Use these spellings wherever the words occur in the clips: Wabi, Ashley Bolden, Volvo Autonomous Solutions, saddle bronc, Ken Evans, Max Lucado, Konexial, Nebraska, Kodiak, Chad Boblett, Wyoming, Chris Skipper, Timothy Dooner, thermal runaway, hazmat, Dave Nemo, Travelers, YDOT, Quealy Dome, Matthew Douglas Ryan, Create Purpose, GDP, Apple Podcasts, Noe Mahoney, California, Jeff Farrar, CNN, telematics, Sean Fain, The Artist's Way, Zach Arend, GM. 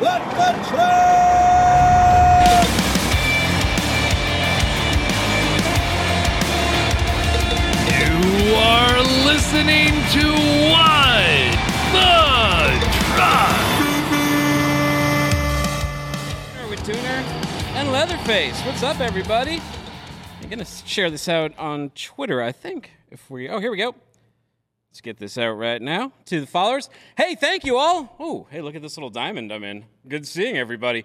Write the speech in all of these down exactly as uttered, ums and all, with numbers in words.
Let the truck! You are listening to What the Truck? With Dooner and Leatherface. What's up, everybody? I'm going to share this out on Twitter, I think. If we Oh, here we go. Let's get this out right now to the followers. Hey, thank you all. Oh, hey, look at this little diamond I'm in. Good seeing everybody.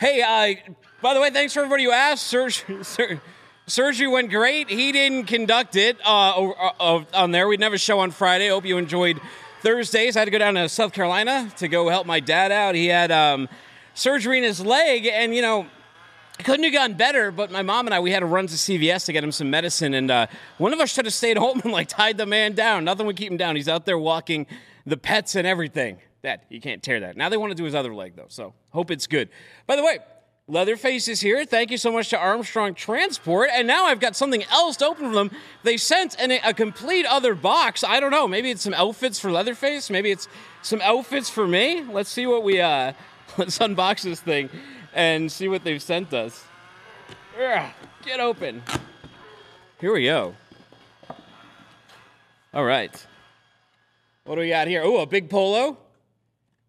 Hey, uh, by the way, thanks for everybody who asked. Serge, Serge, surgery went great. He didn't conduct it uh, on there. We'd never show on Friday. Hope you enjoyed Thursdays. I had to go down to South Carolina to go help my dad out. He had um, surgery in his leg, and, you know, I couldn't have gotten better, but my mom and I, we had to run to C V S to get him some medicine, and uh, one of us should have stayed home and, like, tied the man down. Nothing would keep him down. He's out there walking the pets and everything. Dad, you can't tear that. Now they want to do his other leg, though, so hope it's good. By the way, Leatherface is here. Thank you so much to Armstrong Transport, and now I've got something else to open for them. They sent an, a complete other box. I don't know. Maybe it's some outfits for Leatherface. Maybe it's some outfits for me. Let's see what we, uh, let's unbox this thing and see what they've sent us. Ugh, get open. Here we go. All right. What do we got here? Oh, a big polo.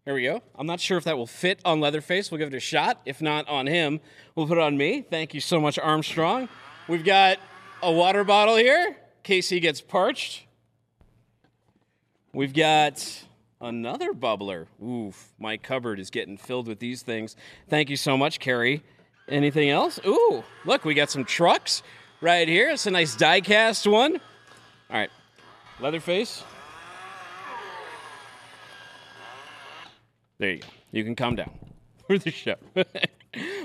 Here we go. I'm not sure if that will fit on Leatherface. We'll give it a shot. If not on him, we'll put it on me. Thank you so much, Armstrong. We've got a water bottle here, in case he gets parched. We've got another bubbler. Oof, my cupboard is getting filled with these things. Thank you so much, Carrie. Anything else? Ooh, look, we got some trucks right here. It's a nice die-cast one. All right, Leatherface. There you go. You can calm down for the show.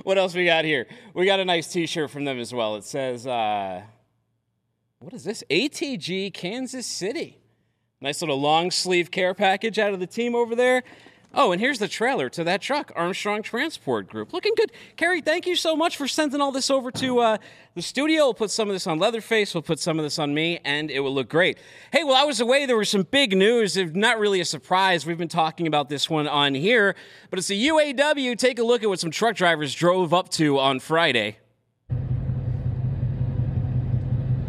What else we got here? We got a nice T-shirt from them as well. It says, uh, what is this? A T G Kansas City. Nice little long-sleeve care package out of the team over there. Oh, and here's the trailer to that truck, Armstrong Transport Group. Looking good. Carrie, thank you so much for sending all this over to uh, the studio. We'll put some of this on Leatherface. We'll put some of this on me, and it will look great. Hey, while I was away, there was some big news. It's not really a surprise. We've been talking about this one on here, but it's the U A W. Take a look at what some truck drivers drove up to on Friday.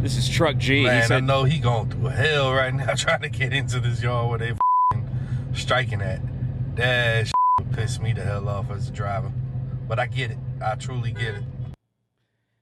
This is Truck G. Man, he said, I know he going through hell right now trying to get into this yard where they f***ing striking at. That s*** pissed me the hell off as a driver. But I get it. I truly get it.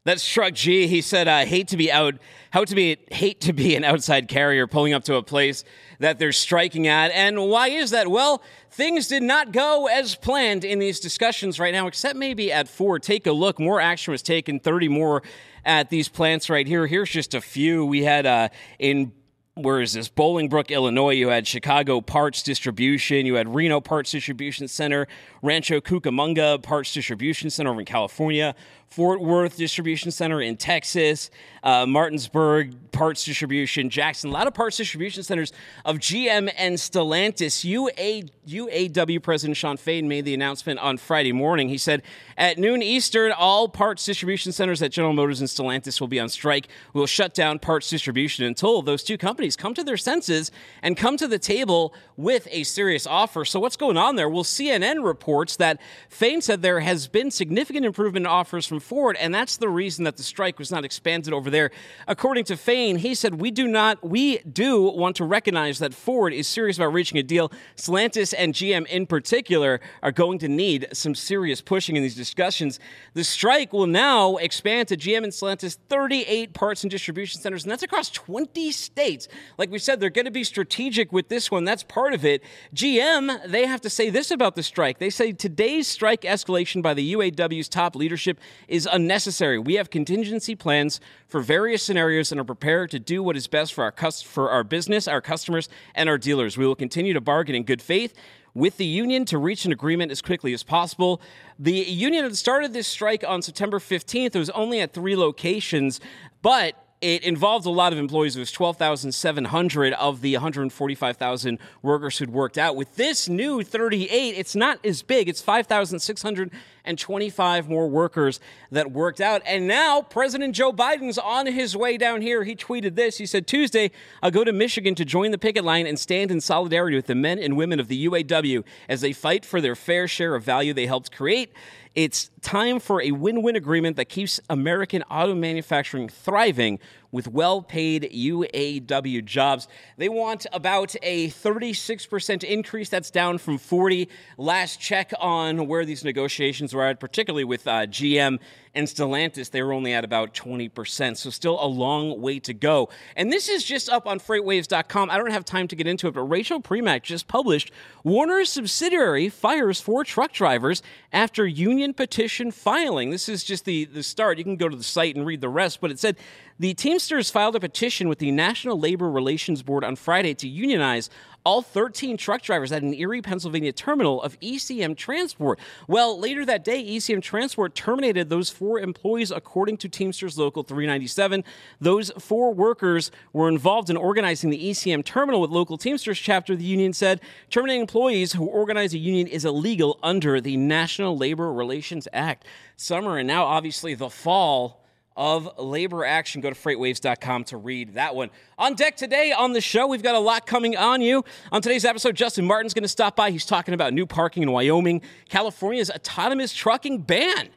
That's Truck G. He said, "I hate to be out. How to be hate to be an outside carrier pulling up to a place that they're striking at, and why is that? Well, things did not go as planned in these discussions right now, except maybe at four. Take a look. More action was taken. Thirty more at these plants right here. Here's just a few. We had uh, in." Where is this? Bolingbrook, Illinois. You had Chicago Parts Distribution. You had Reno Parts Distribution Center. Rancho Cucamonga Parts Distribution Center over in California. Fort Worth Distribution Center in Texas. Uh, Martinsburg Parts Distribution. Jackson. A lot of parts distribution centers of G M and Stellantis. U A, U A W President Sean Fain made the announcement on Friday morning. He said, at noon Eastern, all parts distribution centers at General Motors and Stellantis will be on strike. We'll shut down parts distribution until those two companies come to their senses and come to the table with a serious offer. So what's going on there? Well, C N N reports that Fain said there has been significant improvement in offers from Ford, and that's the reason that the strike was not expanded over there. According to Fain, he said, we do not, we do want to recognize that Ford is serious about reaching a deal. Stellantis and G M in particular are going to need some serious pushing in these discussions. The strike will now expand to G M and Stellantis' thirty-eight parts and distribution centers, and that's across twenty states. Like we said, they're going to be strategic with this one. That's part of it. G M, they have to say this about the strike. They say today's strike escalation by the U A W's top leadership is unnecessary. We have contingency plans for various scenarios and are prepared to do what is best for our cus- for our business, our customers, and our dealers. We will continue to bargain in good faith with the union to reach an agreement as quickly as possible. The union had started this strike on September fifteenth. It was only at three locations, but It involved a lot of employees. It was twelve thousand seven hundred of the one hundred forty-five thousand workers who'd worked out. With this new thirty-eight, it's not as big. It's five thousand six hundred twenty-five more workers that worked out. And now President Joe Biden's on his way down here. He tweeted this. He said, Tuesday, I'll go to Michigan to join the picket line and stand in solidarity with the men and women of the U A W as they fight for their fair share of value they helped create. It's time for a win-win agreement that keeps American auto manufacturing thriving with well-paid U A W jobs. They want about a thirty-six percent increase. That's down from forty. Last check on where these negotiations were at, particularly with uh, G M and Stellantis, they were only at about twenty percent. So still a long way to go. And this is just up on freight waves dot com. I don't have time to get into it, but Rachel Premack just published Warner's subsidiary fires four truck drivers after union petition filing. This is just the, the start. You can go to the site and read the rest, but it said, the Teamsters filed a petition with the National Labor Relations Board on Friday to unionize all thirteen truck drivers at an Erie, Pennsylvania terminal of E C M Transport. Well, later that day, E C M Transport terminated those four employees, according to Teamsters Local three ninety-seven. Those four workers were involved in organizing the E C M terminal with local Teamsters chapter. The union said terminating employees who organize a union is illegal under the National Labor Relations Act. Summer and now, obviously, the fall of labor action. Go to freight waves dot com to read that one. On deck today on the show, we've got a lot coming on you. On today's episode, Justin Martin's going to stop by. He's talking about new parking in Wyoming, California's autonomous trucking ban.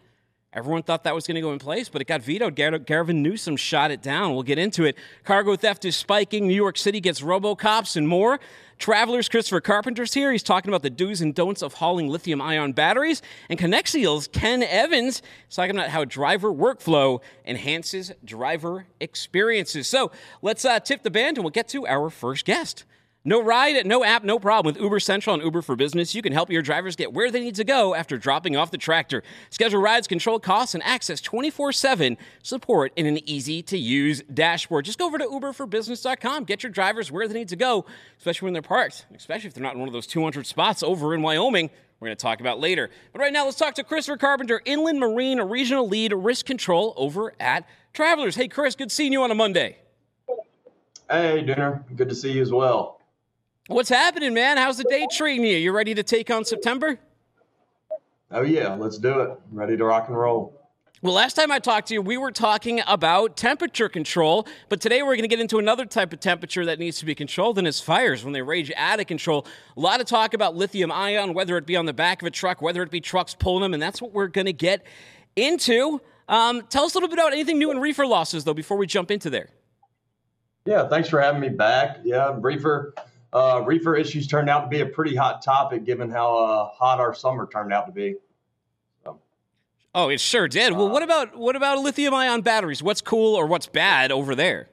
Everyone thought that was going to go in place, but it got vetoed. Gar- Gavin Newsom shot it down. We'll get into it. Cargo theft is spiking. New York City gets RoboCops and more. Travelers, Christopher Carpenter's here. He's talking about the do's and don'ts of hauling lithium ion batteries. And Konexial's Ken Evans is talking about how driver workflow enhances driver experiences. So let's uh, tip the band and we'll get to our first guest. No ride, no app, no problem. With Uber Central and Uber for Business, you can help your drivers get where they need to go after dropping off the tractor. Schedule rides, control costs, and access twenty-four seven support in an easy-to-use dashboard. Just go over to uber for business dot com. Get your drivers where they need to go, especially when they're parked, especially if they're not in one of those two hundred spots over in Wyoming. We're going to talk about later. But right now, let's talk to Christopher Carpenter, Inland Marine Regional Lead Risk Control over at Travelers. Hey, Chris, good seeing you on a Monday. Hey, Dooner. Good to see you as well. What's happening, man? How's the day treating you? You ready to take on September? Oh, yeah. Let's do it. Ready to rock and roll. Well, last time I talked to you, we were talking about temperature control, but today we're going to get into another type of temperature that needs to be controlled, and it's fires when they rage out of control. A lot of talk about lithium ion, whether it be on the back of a truck, whether it be trucks pulling them, and that's what we're going to get into. Um, tell us a little bit about anything new in reefer losses, though, before we jump into there. Yeah, thanks for having me back. Yeah, reefer... Uh, reefer issues turned out to be a pretty hot topic, given how uh, hot our summer turned out to be. So, oh, it sure did. Uh, well, what about what about lithium-ion batteries? What's cool or what's bad over there?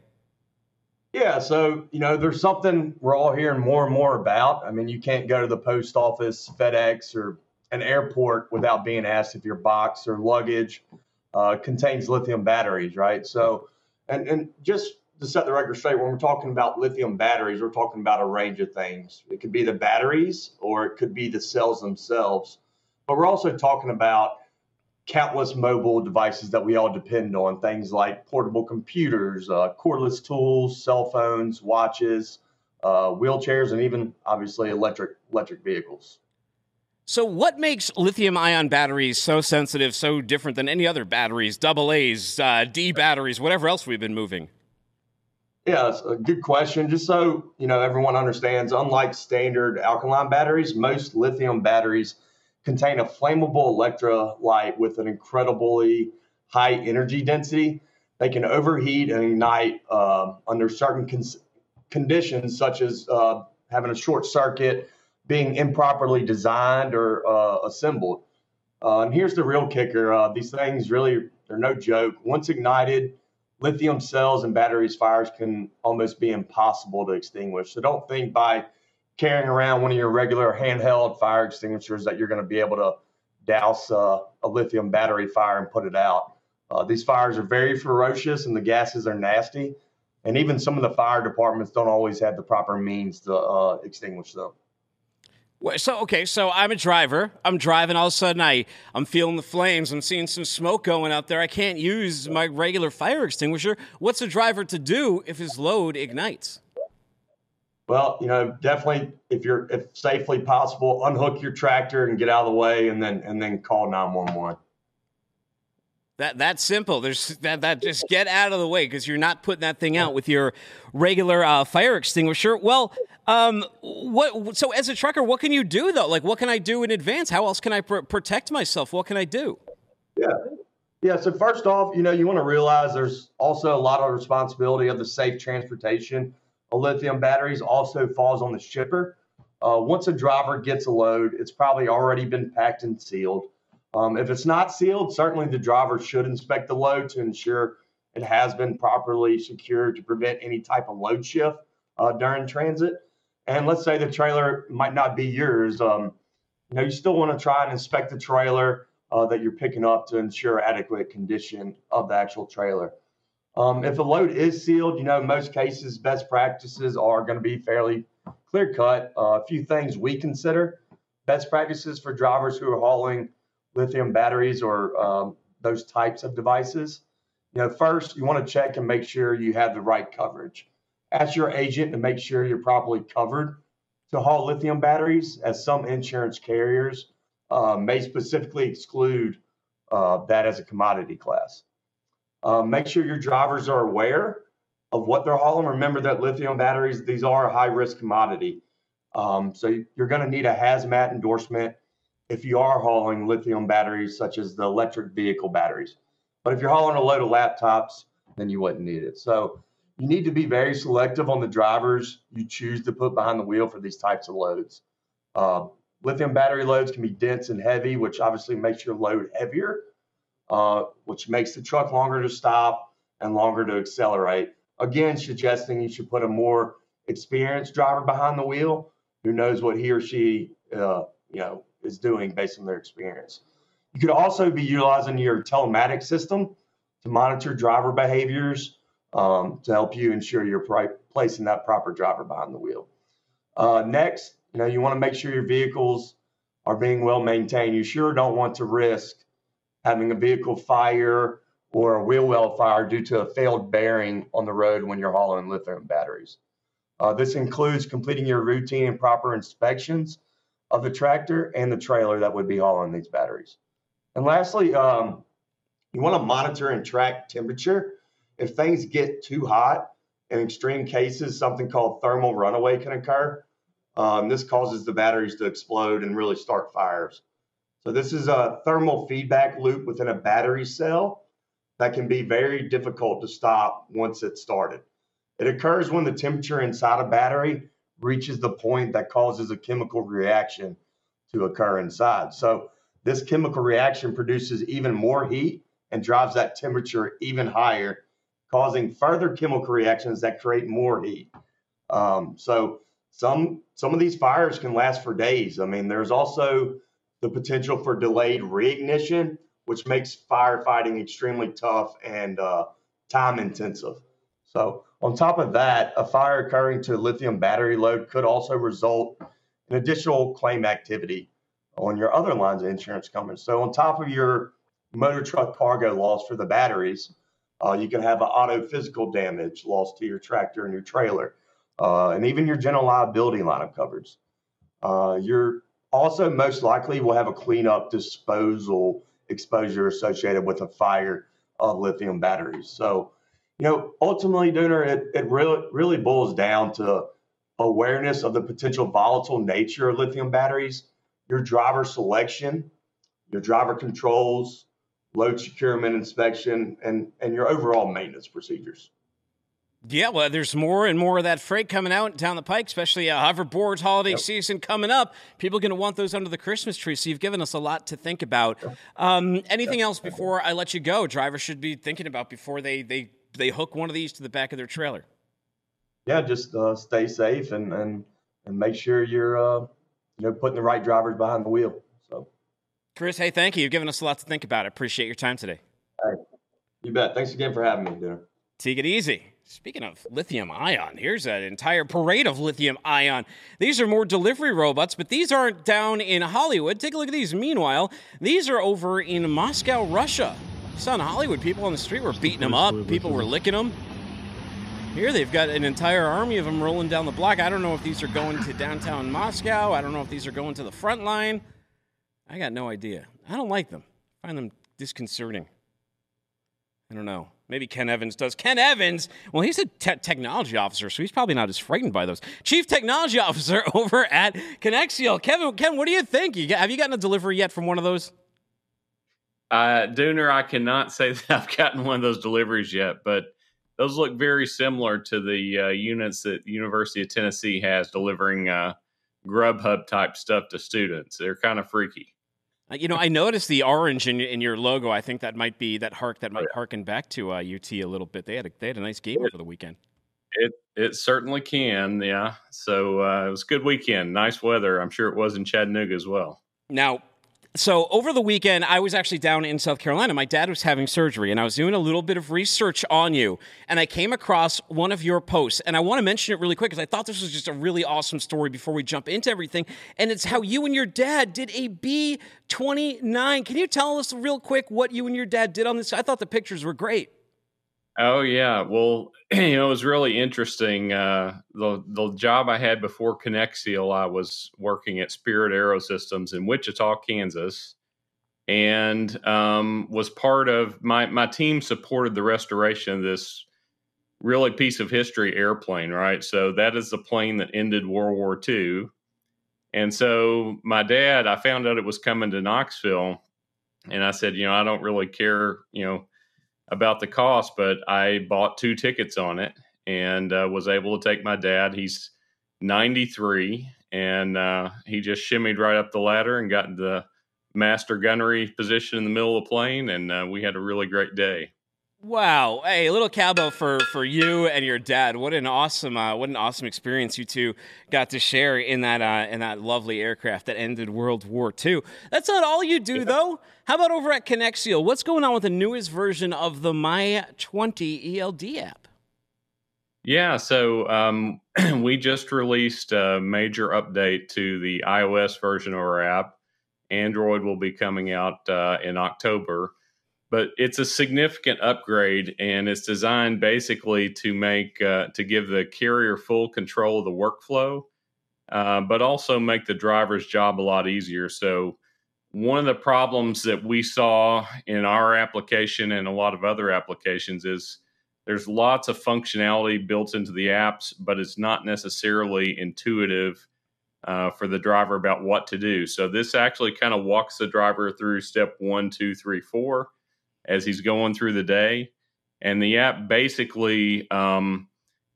Yeah, so you know, there's something we're all hearing more and more about. I mean, you can't go to the post office, FedEx, or an airport without being asked if your box or luggage uh, contains lithium batteries, right? So, and and just. to set the record straight, when we're talking about lithium batteries, we're talking about a range of things. It could be the batteries or it could be the cells themselves. But we're also talking about countless mobile devices that we all depend on, things like portable computers, uh, cordless tools, cell phones, watches, uh, wheelchairs, and even obviously electric electric vehicles. So what makes lithium-ion batteries so sensitive, so different than any other batteries, double A's, uh, D batteries, whatever else we've been moving? Yeah, that's a good question. Just so you know, everyone understands, unlike standard alkaline batteries, most lithium batteries contain a flammable electrolyte with an incredibly high energy density. They can overheat and ignite uh, under certain con- conditions, such as uh, having a short circuit, being improperly designed or uh, assembled. Uh, and here's the real kicker. Uh, these things really, they're no joke. Once ignited, lithium cells and batteries fires can almost be impossible to extinguish. So don't think by carrying around one of your regular handheld fire extinguishers that you're going to be able to douse uh, a lithium battery fire and put it out. Uh, these fires are very ferocious and the gases are nasty. And even some of the fire departments don't always have the proper means to uh, extinguish them. So, okay, so I'm a driver. I'm driving. All of a sudden, I, I'm feeling the flames. I'm seeing some smoke going out there. I can't use my regular fire extinguisher. What's a driver to do if his load ignites? Well, you know, definitely, if you're if safely possible, unhook your tractor and get out of the way, and then and then call nine one one. That that's simple. There's that that just get out of the way, because you're not putting that thing out with your regular uh, fire extinguisher. Well, um, what? So as a trucker, what can you do though? Like, what can I do in advance? How else can I pr- protect myself? What can I do? Yeah, yeah. So first off, you know, you want to realize there's also a lot of responsibility of the safe transportation. A lithium batteries also falls on the shipper. Uh, once a driver gets a load, it's probably already been packed and sealed. Um, if it's not sealed, certainly the driver should inspect the load to ensure it has been properly secured to prevent any type of load shift uh, during transit. And let's say the trailer might not be yours. Um, you know, you still want to try and inspect the trailer uh, that you're picking up to ensure adequate condition of the actual trailer. Um, if the load is sealed, you know, in most cases, best practices are going to be fairly clear cut. Uh, a few things we consider best practices for drivers who are hauling lithium batteries or um, those types of devices. You know, first, you want to check and make sure you have the right coverage. Ask your agent to make sure you're properly covered to haul lithium batteries, as some insurance carriers uh, may specifically exclude uh, that as a commodity class. Uh, make sure your drivers are aware of what they're hauling. Remember that lithium batteries, these are a high-risk commodity. Um, so you're going to need a hazmat endorsement if you are hauling lithium batteries, such as the electric vehicle batteries. But if you're hauling a load of laptops, then you wouldn't need it. So you need to be very selective on the drivers you choose to put behind the wheel for these types of loads. Uh, lithium battery loads can be dense and heavy, which obviously makes your load heavier. Uh, which makes the truck longer to stop and longer to accelerate. Again, suggesting you should put a more experienced driver behind the wheel who knows what he or she uh, you know, is doing based on their experience. You could also be utilizing your telematics system to monitor driver behaviors um, to help you ensure you're pri- placing that proper driver behind the wheel. Uh, next, you know, you want to make sure your vehicles are being well maintained. You sure don't want to risk having a vehicle fire or a wheel well fire due to a failed bearing on the road when you're hauling lithium batteries. Uh, this includes completing your routine and proper inspections of the tractor and the trailer that would be hauling these batteries. And lastly, um, you want to monitor and track temperature. If things get too hot, in extreme cases, something called thermal runaway can occur. Um, this causes the batteries to explode and really start fires. So this is a thermal feedback loop within a battery cell that can be very difficult to stop once it's started. It occurs when the temperature inside a battery reaches the point that causes a chemical reaction to occur inside. So this chemical reaction produces even more heat and drives that temperature even higher, causing further chemical reactions that create more heat. Um, so some, some of these fires can last for days. I mean, there's also the potential for delayed reignition, which makes firefighting extremely tough and uh, time intensive. So on top of that, a fire occurring to a lithium battery load could also result in additional claim activity on your other lines of insurance companies. So on top of your motor truck cargo loss for the batteries, uh, you can have an auto physical damage loss to your tractor and your trailer, uh, and even your general liability line of coverage. Uh, your Also, most likely, we'll have a cleanup disposal exposure associated with a fire of lithium batteries. So, you know, ultimately, Dooner, it, it really, really boils down to awareness of the potential volatile nature of lithium batteries, your driver selection, your driver controls, load securement inspection, and, and your overall maintenance procedures. Yeah, well, there's more and more of that freight coming out down the pike, especially uh, hoverboards, holiday yep. season coming up. People are going to want those under the Christmas tree, so you've given us a lot to think about. Yep. Um, anything yep. else before I let you go, drivers should be thinking about before they, they, they hook one of these to the back of their trailer? Yeah, just uh, stay safe and, and, and make sure you're uh, you know, putting the right drivers behind the wheel. So, Chris, hey, thank you. You've given us a lot to think about. I appreciate your time today. All right. You bet. Thanks again for having me, Dooner. Take it easy. Speaking of lithium ion, here's an entire parade of lithium ion. These are more delivery robots, but these aren't down in Hollywood. Take a look at these. Meanwhile, these are over in Moscow, Russia. You saw in Hollywood, people on the street were beating them up. People were licking them. Here they've got an entire army of them rolling down the block. I don't know if these are going to downtown Moscow. I don't know if these are going to the front line. I got no idea. I don't like them. I find them disconcerting. I don't know. Maybe Ken Evans does. Ken Evans, well, he's a te technology officer, so he's probably not as frightened by those. Chief Technology Officer over at Konexial. Kevin, Ken, what do you think? You got, have you gotten a delivery yet from one of those? Uh, Dooner, I cannot say that I've gotten one of those deliveries yet, but those look very similar to the uh, units that the University of Tennessee has delivering uh, Grubhub-type stuff to students. They're kind of freaky. You know, I noticed the orange in, in your logo. I think that might be that hark that might harken back to uh, U T a little bit. They had a they had a nice game over the weekend. It it certainly can, yeah. So uh, it was a good weekend, nice weather. I'm sure it was in Chattanooga as well. Now, so over the weekend, I was actually down in South Carolina. My dad was having surgery, and I was doing a little bit of research on you, and I came across one of your posts, and I want to mention it really quick because I thought this was just a really awesome story before we jump into everything, and it's how you and your dad did a B twenty-nine. Can you tell us real quick what you and your dad did on this? I thought the pictures were great. Oh, yeah. Well, you know, it was really interesting. Uh, the, the job I had before Konexial, I was working at Spirit Aerosystems in Wichita, Kansas, and um, was part of my, my team supported the restoration of this really piece of history airplane, right? So that is the plane that ended World War Two. And so my dad, I found out it was coming to Knoxville, and I said, you know, I don't really care, you know, about the cost, but I bought two tickets on it and uh, was able to take my dad. He's ninety-three, and uh, he just shimmied right up the ladder and got the master gunnery position in the middle of the plane, and uh, we had a really great day. Wow. Hey, a little cowbell for, for you and your dad. What an awesome uh, what an awesome experience you two got to share in that uh, in that lovely aircraft that ended World War Two. That's not all you do, yeah. though. How about over at Konexial? What's going on with the newest version of the My twenty E L D app? Yeah, so um, we just released a major update to the iOS version of our app. Android will be coming out uh, in October. But it's a significant upgrade, and it's designed basically to make uh, to give the carrier full control of the workflow, uh, but also make the driver's job a lot easier. So one of the problems that we saw in our application and a lot of other applications is there's lots of functionality built into the apps, but it's not necessarily intuitive uh, for the driver about what to do. So this actually kind of walks the driver through step one, two, three, four, as he's going through the day. And the app basically, um,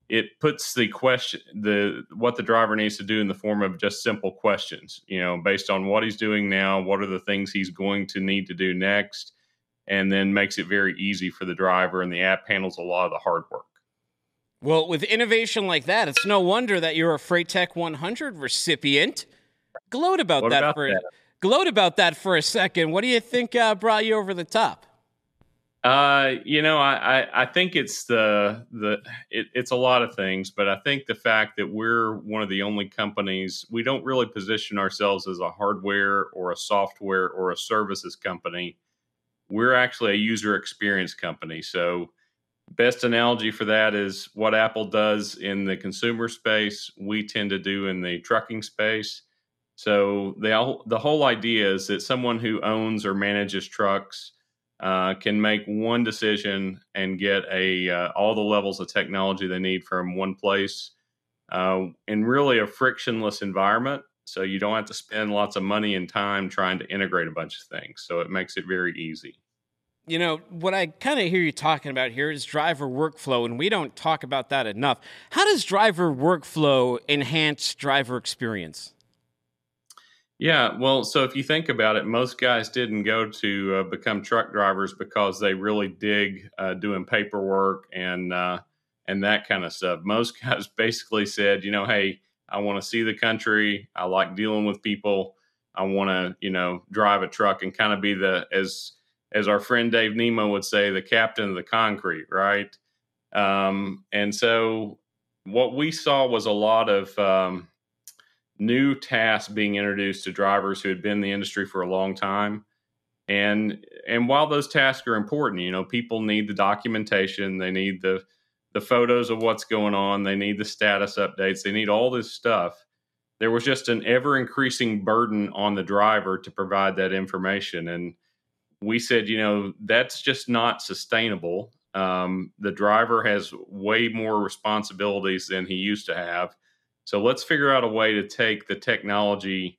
it puts the question, the what the driver needs to do in the form of just simple questions, you know, based on what he's doing now, what are the things he's going to need to do next, and then makes it very easy for the driver, and the app handles a lot of the hard work. Well, with innovation like that, it's no wonder that you're a Freight Tech one hundred recipient. Gloat about, what that, about for, that? Gloat about that for a second. What do you think uh, brought you over the top? Uh, you know, I, I, I think it's the, the, it, it's a lot of things, but I think the fact that we're one of the only companies, we don't really position ourselves as a hardware or a software or a services company. We're actually a user experience company. So best analogy for that is what Apple does in the consumer space, we tend to do in the trucking space. So the, the whole idea is that someone who owns or manages trucks Uh, can make one decision and get a uh, all the levels of technology they need from one place uh, in really a frictionless environment. So you don't have to spend lots of money and time trying to integrate a bunch of things. So it makes it very easy. You know, what I kind of hear you talking about here is driver workflow, and we don't talk about that enough. How does driver workflow enhance driver experience? Yeah, well, so if you think about it, most guys didn't go to uh, become truck drivers because they really dig uh, doing paperwork and uh, and that kind of stuff. Most guys basically said, you know, hey, I want to see the country. I like dealing with people. I want to, you know, drive a truck and kind of be the, as as our friend Dave Nemo would say, the captain of the concrete, right? Um, and so what we saw was a lot of um, new tasks being introduced to drivers who had been in the industry for a long time. And and while those tasks are important, you know, people need the documentation, they need the the photos of what's going on, they need the status updates, they need all this stuff. There was just an ever-increasing burden on the driver to provide that information. And we said, you know, that's just not sustainable. Um, the driver has way more responsibilities than he used to have. So let's figure out a way to take the technology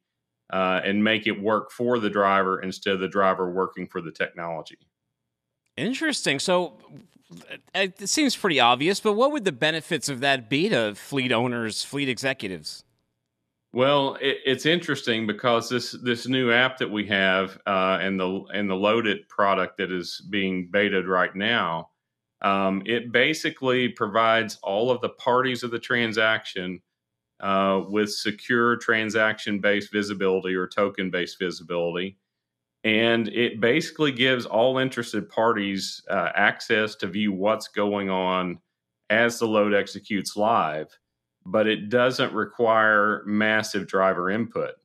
uh, and make it work for the driver instead of the driver working for the technology. Interesting. So it seems pretty obvious, but what would the benefits of that be to fleet owners, fleet executives? Well, it, it's interesting because this this new app that we have uh, and the and the Load It product that is being betaed right now, um, it basically provides all of the parties of the transaction uh, with secure transaction-based visibility or token-based visibility. And it basically gives all interested parties uh, access to view what's going on as the load executes live, but it doesn't require massive driver input.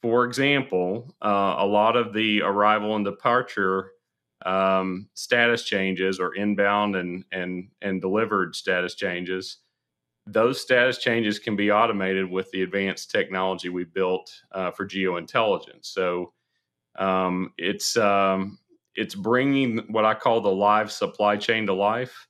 For example, uh, a lot of the arrival and departure um, status changes or inbound and, and, and delivered status changes, those status changes can be automated with the advanced technology we built uh, for geointelligence. So Um, it's, um, it's bringing what I call the live supply chain to life.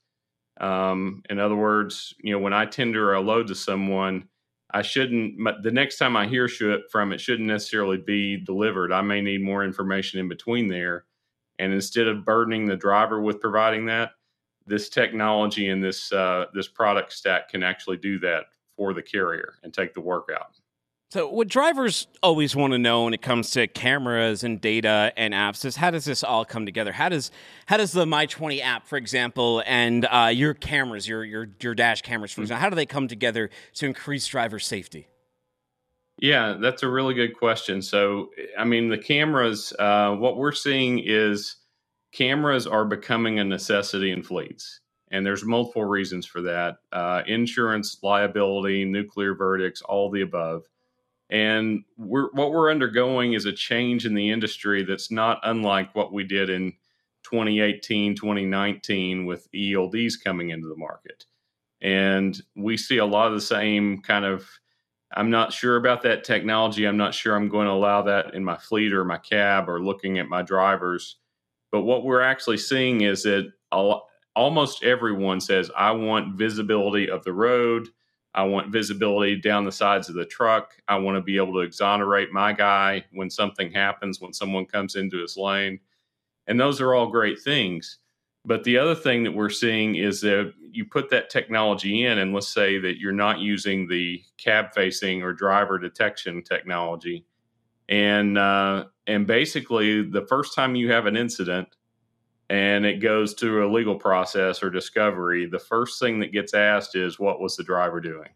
Um, in other words, you know, when I tender a load to someone, I shouldn't, the next time I hear from it shouldn't necessarily be delivered. I may need more information in between there. And instead of burdening the driver with providing that, this technology and this, uh, this product stack can actually do that for the carrier and take the work out. So what drivers always want to know when it comes to cameras and data and apps is how does this all come together? How does how does the My twenty app, for example, and uh, your cameras, your your your dash cameras, for example, how do they come together to increase driver safety? Yeah, that's a really good question. So, I mean, the cameras, uh, what we're seeing is cameras are becoming a necessity in fleets. And there's multiple reasons for that. Uh, insurance, liability, nuclear verdicts, all the above. And we're, what we're undergoing is a change in the industry that's not unlike what we did in twenty eighteen, twenty nineteen with E L Ds coming into the market. And we see a lot of the same kind of, I'm not sure about that technology. I'm not sure I'm going to allow that in my fleet or my cab or looking at my drivers. But what we're actually seeing is that al- almost everyone says, I want visibility of the road. I want visibility down the sides of the truck. I want to be able to exonerate my guy when something happens, when someone comes into his lane. And those are all great things. But the other thing that we're seeing is that you put that technology in, and let's say that you're not using the cab facing or driver detection technology. And, uh, and basically the first time you have an incident and it goes to a legal process or discovery, the first thing that gets asked is, what was the driver doing?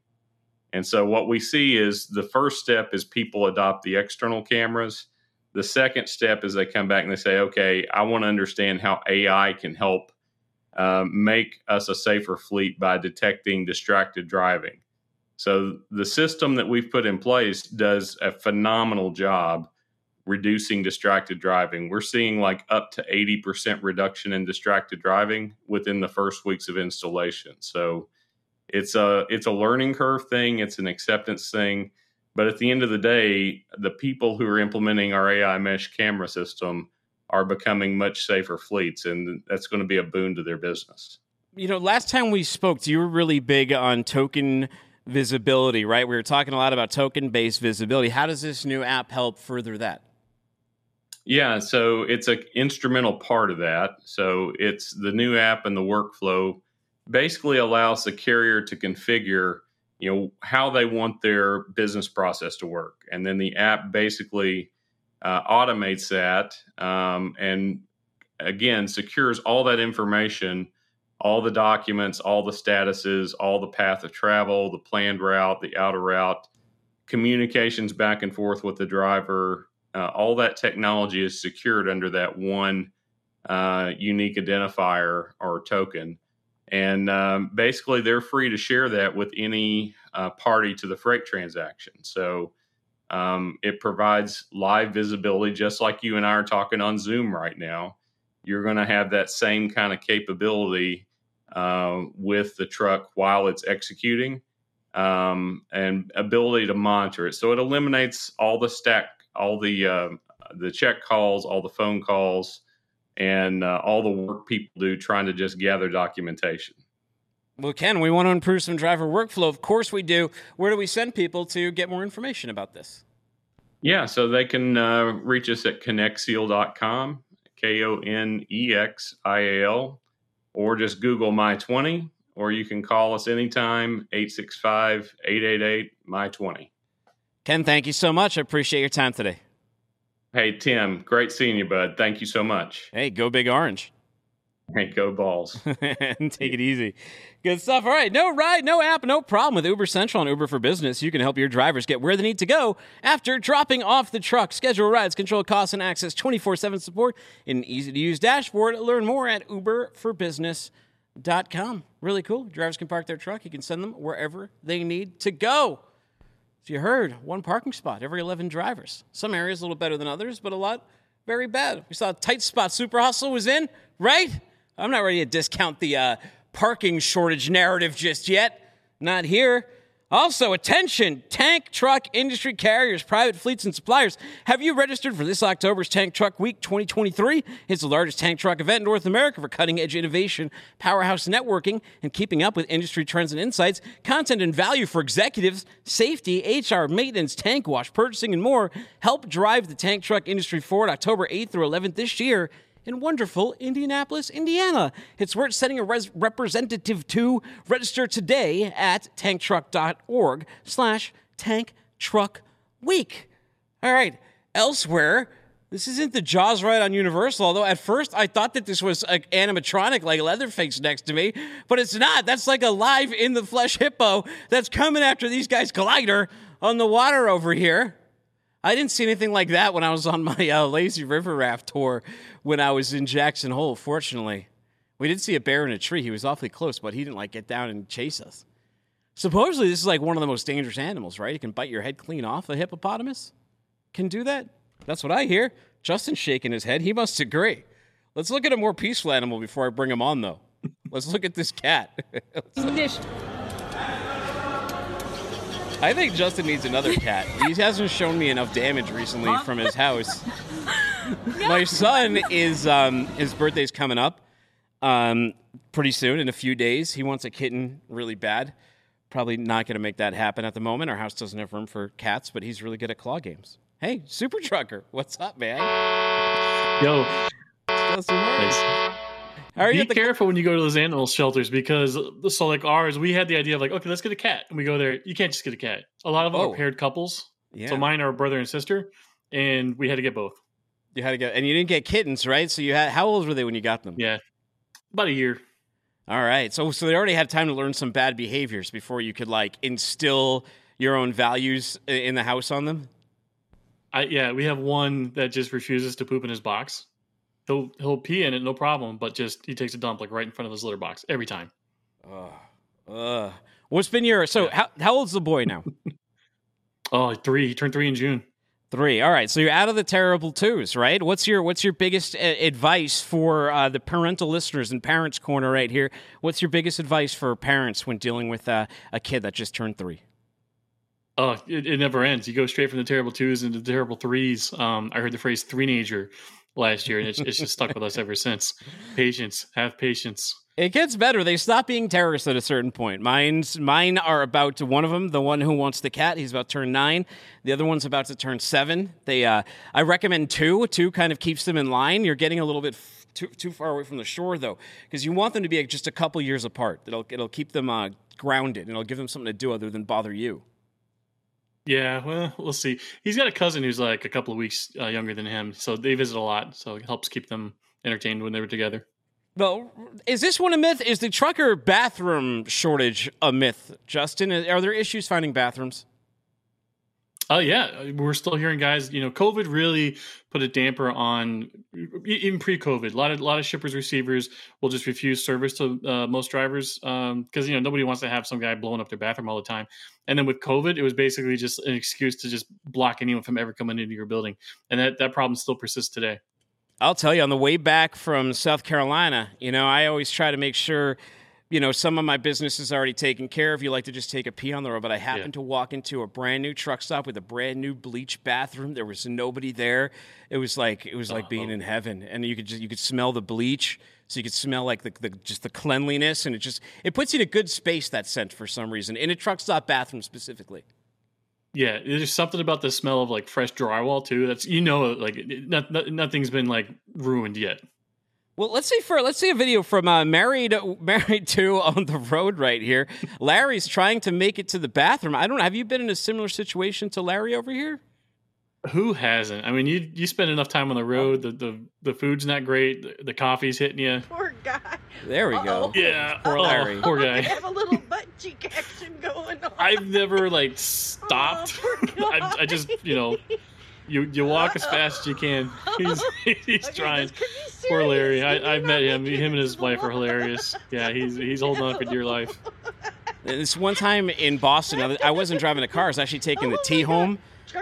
And so what we see is the first step is people adopt the external cameras. The second step is they come back and they say, okay, I want to understand how A I can help uh, make us a safer fleet by detecting distracted driving. So the system that we've put in place does a phenomenal job reducing distracted driving. We're seeing like up to eighty percent reduction in distracted driving within the first weeks of installation. So it's a, it's a learning curve thing. It's an acceptance thing. But at the end of the day, the people who are implementing our A I mesh camera system are becoming much safer fleets. And that's going to be a boon to their business. You know, last time we spoke, you were really big on token visibility, right? We were talking a lot about token-based visibility. How does this new app help further that? Yeah, so it's an instrumental part of that. So it's the new app and the workflow basically allows the carrier to configure, you know, how they want their business process to work. And then the app basically uh, automates that um, and, again, secures all that information, all the documents, all the statuses, all the path of travel, the planned route, the outer route, communications back and forth with the driver. Uh, all that technology is secured under that one uh, unique identifier or token. And um, basically, they're free to share that with any uh, party to the freight transaction. So um, it provides live visibility, just like you and I are talking on Zoom right now. You're going to have that same kind of capability uh, with the truck while it's executing, um, and ability to monitor it. So it eliminates all the stack, all the uh, the check calls, all the phone calls, and uh, all the work people do trying to just gather documentation. Well, Ken, we want to improve some driver workflow. Of course we do. Where do we send people to get more information about this? Yeah, so they can uh, reach us at Konexial dot com, K O N E X I A L, or just Google My twenty, or you can call us anytime, eight six five, eight eight eight, M Y twenty. Ken, thank you so much. I appreciate your time today. Hey, Tim, great seeing you, bud. Thank you so much. Hey, go Big Orange. Hey, go Balls. And take it easy. Good stuff. All right, no ride, no app, no problem with Uber Central and Uber for Business. You can help your drivers get where they need to go after dropping off the truck. Schedule rides, control costs, and access twenty-four seven support in an easy-to-use dashboard. Learn more at uber for business dot com. Really cool. Drivers can park their truck. You can send them wherever they need to go. You heard, one parking spot every eleven drivers. Some areas a little better than others, but a lot very bad. We saw a tight spot Super Hustle was in, right? I'm not ready to discount the uh, parking shortage narrative just yet. Not here. Also, attention, tank truck industry carriers, private fleets, and suppliers. Have you registered for this October's Tank Truck Week twenty twenty-three? It's the largest tank truck event in North America for cutting-edge innovation, powerhouse networking, and keeping up with industry trends and insights, content and value for executives, safety, H R, maintenance, tank wash, purchasing, and more. Help drive the tank truck industry forward October eighth through eleventh this year in wonderful Indianapolis, Indiana. It's worth sending a res- representative to. Register today at tank truck dot org slash tank truck week. All right, elsewhere, this isn't the Jaws ride on Universal, although at first I thought that this was an animatronic like Leatherface next to me, but it's not. That's like a live in-the-flesh hippo that's coming after these guys' glider on the water over here. I didn't see anything like that when I was on my uh, Lazy River Raft tour when I was in Jackson Hole, fortunately. We did see a bear in a tree. He was awfully close, but he didn't, like, get down and chase us. Supposedly, this is, like, one of the most dangerous animals, right? It can bite your head clean off. A hippopotamus can do that? That's what I hear. Justin's shaking his head. He must agree. Let's look at a more peaceful animal before I bring him on, though. Let's look at this cat. I think Justin needs another cat. He hasn't shown me enough damage recently huh? from his house. My son is, um, his birthday's coming up um, pretty soon, in a few days. He wants a kitten really bad. Probably not going to make that happen at the moment. Our house doesn't have room for cats, but he's really good at claw games. Hey, Super Trucker, what's up, man? Yo. Nice. Are Be you careful cl- when you go to those animal shelters, because so like ours, we had the idea of like, okay, let's get a cat, and we go there. You can't just get a cat. A lot of them oh. are paired couples. Yeah. So mine are brother and sister, and we had to get both. You had to get, and you didn't get kittens, right? So you had, how old were they when you got them? Yeah, about a year. All right, so so they already had time to learn some bad behaviors before you could like instill your own values in the house on them. I yeah, we have one that just refuses to poop in his box. He'll he'll pee in it, no problem, but just he takes a dump like right in front of his litter box every time. Uh, uh. What's been your so yeah. how how old's the boy now? oh, three. He turned three in June. Three. All right. So you're out of the terrible twos, right? What's your what's your biggest a- advice for uh, the parental listeners in Parents Corner right here? What's your biggest advice for parents when dealing with uh, a kid that just turned three? Oh, uh, it, it never ends. You go straight from the terrible twos into the terrible threes. Um, I heard the phrase three-nager last year, and it's, it's just stuck with us ever since. Patience. Have patience. It gets better. They stop being terrorists at a certain point. Mine's, mine are about to, one of them, the one who wants the cat, he's about to turn nine. The other one's about to turn seven. They, uh, I recommend two. Two kind of keeps them in line. You're getting a little bit f- too, too far away from the shore, though, because you want them to be just a couple years apart. It'll, it'll keep them uh, grounded, and it'll give them something to do other than bother you. Yeah, well, we'll see. He's got a cousin who's like a couple of weeks uh, younger than him, so they visit a lot, so it helps keep them entertained when they were together. Well, is this one a myth? Is the trucker bathroom shortage a myth, Justin? Are there issues finding bathrooms? Oh, yeah. We're still hearing guys, you know, COVID really put a damper on, even pre-COVID, a lot of, a lot of shippers, receivers will just refuse service to uh, most drivers because, um, you know, nobody wants to have some guy blowing up their bathroom all the time. And then with COVID, it was basically just an excuse to just block anyone from ever coming into your building. And that, that problem still persists today. I'll tell you, on the way back from South Carolina, you know, I always try to make sure, you know, some of my business is already taken care of. You like to just take a pee on the road. But I happened yeah. to walk into a brand new truck stop with a brand new bleach bathroom. There was nobody there. It was like it was like uh-huh. being in heaven. And you could just, you could smell the bleach. So you could smell like the, the just the cleanliness. And it just it puts you in a good space, that scent, for some reason, in a truck stop bathroom specifically. Yeah, there's something about the smell of like fresh drywall, too. That's, you know, like not, not, nothing's been like ruined yet. Well, let's see for let's see a video from uh, married married to on the road right here. Larry's trying to make it to the bathroom. I don't know. Have you been in a similar situation to Larry over here? Who hasn't? I mean, you you spend enough time on the road. The the, the food's not great. The, the coffee's hitting you. Poor guy. There we Uh-oh. go. Yeah. Poor Uh-oh. Larry. Poor guy. I have a little butt cheek action going on. I've never like stopped. Oh, I, I just you know. You you walk as fast as you can. He's, he's okay, trying. Poor Larry. I, I've met him. Him and his wife are hilarious. Yeah, he's he's holding on for dear life. This one time in Boston, I wasn't driving a car. I was actually taking the T home.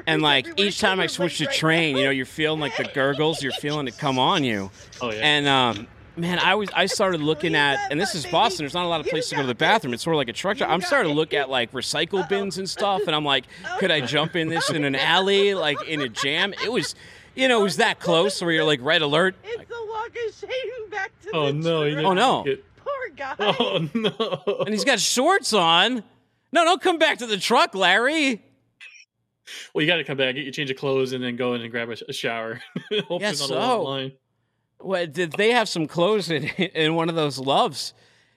And like each time I switched to train, you know, you're feeling like the gurgles. You're feeling it come on you. Oh yeah. And um, man, I was I started looking at, and this is Boston. There's not a lot of places to go to the bathroom. It's sort of like a truck job. I'm starting to look at like recycle bins and stuff, and I'm like, could I jump in this in an alley, like in a jam? It was, you know, it was that close where you're like red alert. It's a walk of shame back to the. Oh no! Oh no! Poor guy. Oh no! And he's got shorts on. No, don't come back to the truck, Larry. Well, you got to come back, get your change of clothes, and then go in and grab a, a shower. Hopefully yes, not so. A long line. Well, did they have some clothes in, in one of those loves?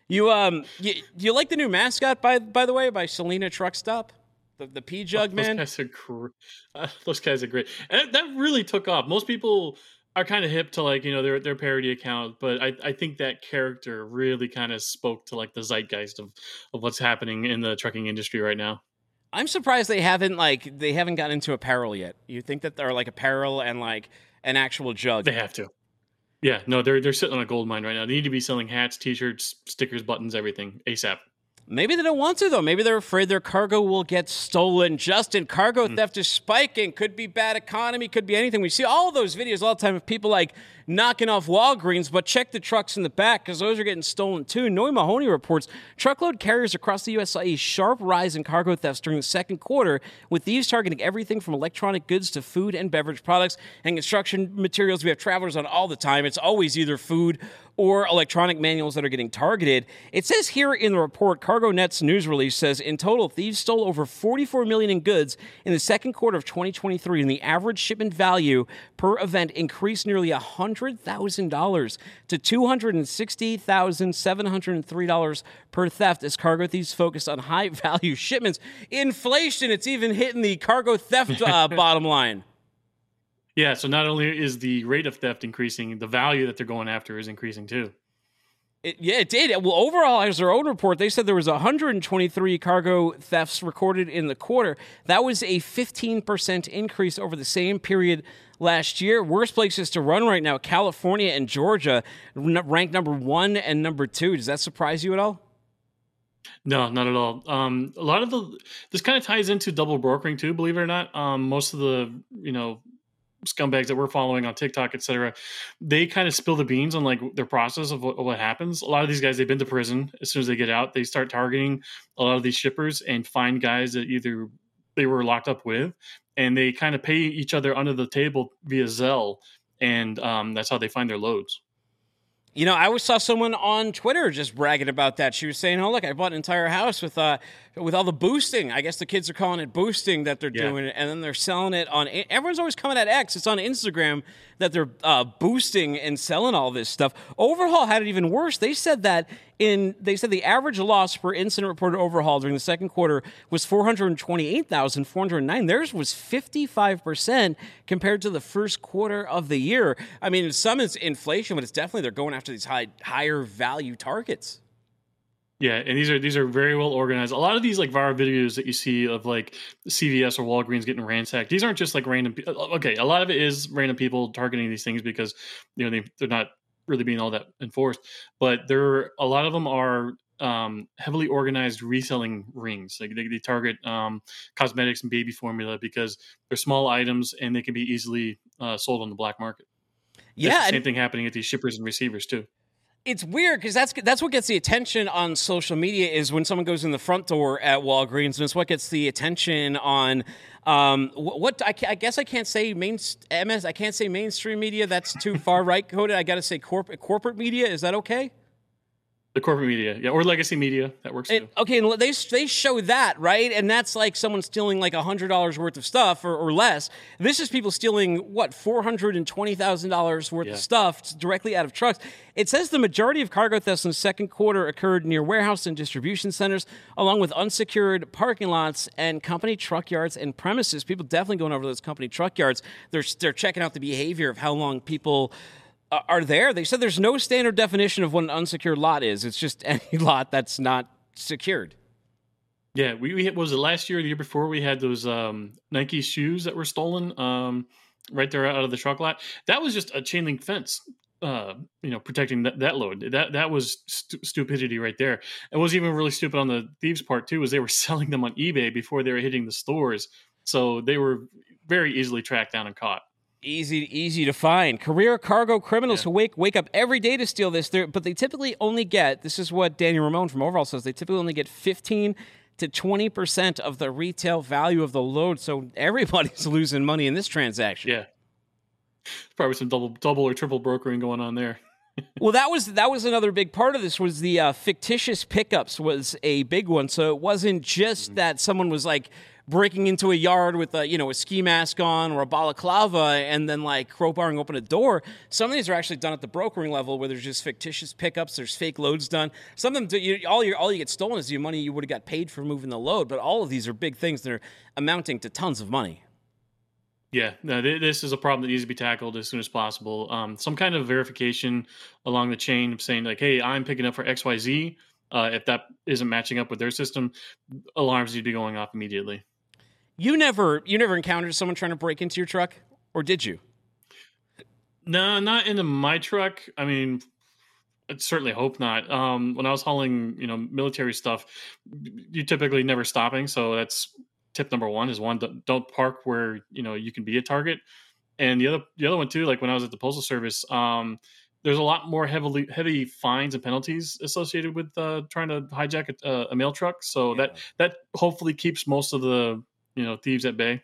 You um, you, you like the new mascot by by the way by Selena Truck Stop, the the pea jug oh, man. Those guys are great. Uh, those guys are great, and that really took off. Most people are kind of hip to like you know their their parody account, but I I think that character really kind of spoke to like the zeitgeist of of what's happening in the trucking industry right now. I'm surprised they haven't like they haven't gotten into apparel yet. You think that they're like apparel and like an actual jug? They have to. Yeah, no, they're they're sitting on a gold mine right now. They need to be selling hats, T-shirts, stickers, buttons, everything, ASAP. Maybe they don't want to, though. Maybe they're afraid their cargo will get stolen. Justin, cargo mm. theft is spiking. Could be bad economy. Could be anything. We see all those videos all the time of people, like, knocking off Walgreens, but check the trucks in the back because those are getting stolen, too. Noe Mahoney reports truckload carriers across the U S saw a sharp rise in cargo thefts during the second quarter, with these targeting everything from electronic goods to food and beverage products and construction materials. We have Travelers on all the time. It's always either food or electronic manuals that are getting targeted. It says here in the report, CargoNet's news release says, in total, thieves stole over forty-four million dollars in goods in the second quarter of twenty twenty-three, and the average shipment value per event increased nearly one hundred thousand dollars to two hundred sixty thousand seven hundred three dollars per theft as cargo thieves focused on high-value shipments. Inflation, it's even hitting the cargo theft uh, bottom line. Yeah, so not only is the rate of theft increasing, the value that they're going after is increasing too. It, yeah, it did. Well, overall, as their own report, they said there was one hundred twenty-three cargo thefts recorded in the quarter. That was a fifteen percent increase over the same period last year. Worst places to run right now, California and Georgia, ranked number one and number two. Does that surprise you at all? No, not at all. Um, a lot of the this kind of ties into double brokering too, believe it or not. Um, most of the, you know, scumbags that we're following on TikTok, et cetera, they kind of spill the beans on like their process of what, what happens. A lot of these guys, they've been to prison. As soon as they get out, they start targeting a lot of these shippers and find guys that either they were locked up with, and they kind of pay each other under the table via Zelle. And um, that's how they find their loads. You know, I always saw someone on Twitter just bragging about that. She was saying, oh, look, I bought an entire house with uh, with all the boosting. I guess the kids are calling it boosting that they're yeah. doing. And then they're selling it on – everyone's always coming at X. It's on Instagram that they're uh, boosting and selling all this stuff. Overhaul had it even worse. They said that in – they said the average loss per incident reported Overhaul during the second quarter was four hundred twenty-eight thousand four hundred nine. Theirs was fifty-five percent compared to the first quarter of the year. I mean, in some it's inflation, but it's definitely they're going after these high, higher value targets. Yeah, and these are these are very well organized. A lot of these like viral videos that you see of like C V S or Walgreens getting ransacked, these aren't just like random. Pe- okay, a lot of it is random people targeting these things because you know they they're not really being all that enforced. But there, a lot of them are um, heavily organized reselling rings. Like they, they target um, cosmetics and baby formula because they're small items and they can be easily uh, sold on the black market. Yeah, it's the same and- thing happening at these shippers and receivers too. It's weird because that's that's what gets the attention on social media is when someone goes in the front door at Walgreens, and it's what gets the attention on um, what, what I, I guess I can't say main M S I can't say mainstream media. That's too far right coded. I got to say corporate corporate media. Is that okay? The corporate media, yeah, or legacy media that works too. Okay, and they they show that right, and that's like someone stealing like a hundred dollars worth of stuff or, or less. This is people stealing what four hundred and twenty thousand dollars worth yeah. of stuff directly out of trucks. It says the majority of cargo thefts in the second quarter occurred near warehouse and distribution centers, along with unsecured parking lots and company truck yards and premises. People definitely going over those company truck yards. They're they're checking out the behavior of how long people are there. They said there's no standard definition of what an unsecured lot is. It's just any lot that's not secured. Yeah, we, we hit, was it last year or the year before, we had those um, Nike shoes that were stolen um, right there out of the truck lot. That was just a chain link fence, uh, you know, protecting that, that load. That that was stu- stupidity right there. It wasn't even really stupid on the thieves' part, too, was they were selling them on eBay before they were hitting the stores. So they were very easily tracked down and caught. Easy, easy to find. Career cargo criminals yeah. who wake wake up every day to steal this, They're, but they typically only get, this is what Danny Ramone from Overhaul says, they typically only get fifteen to twenty percent of the retail value of the load, so everybody's losing money in this transaction. Yeah. Probably some double double or triple brokering going on there. Well, that was that was another big part of this was the uh, fictitious pickups was a big one. So it wasn't just mm-hmm. that someone was like breaking into a yard with a you know a ski mask on or a balaclava and then like crowbarring open a door. Some of these are actually done at the brokering level where there's just fictitious pickups. There's fake loads done. Some of them do, you, all your all you get stolen is your money you would have got paid for moving the load. But all of these are big things that are amounting to tons of money. Yeah, no, th- this is a problem that needs to be tackled as soon as possible. Um, some kind of verification along the chain of saying like, hey, I'm picking up for X Y Z. Uh, if that isn't matching up with their system, alarms need to be going off immediately. You never you never encountered someone trying to break into your truck, or did you? No, not into my truck. I mean, I certainly hope not. Um, when I was hauling, you know, military stuff, you're typically never stopping. So that's tip number one is one, don't park where, you know, you can be a target. And the other the other one, too, like when I was at the Postal Service, um, there's a lot more heavily heavy fines and penalties associated with uh, trying to hijack a, a mail truck. So yeah. that that hopefully keeps most of the you know, thieves at bay.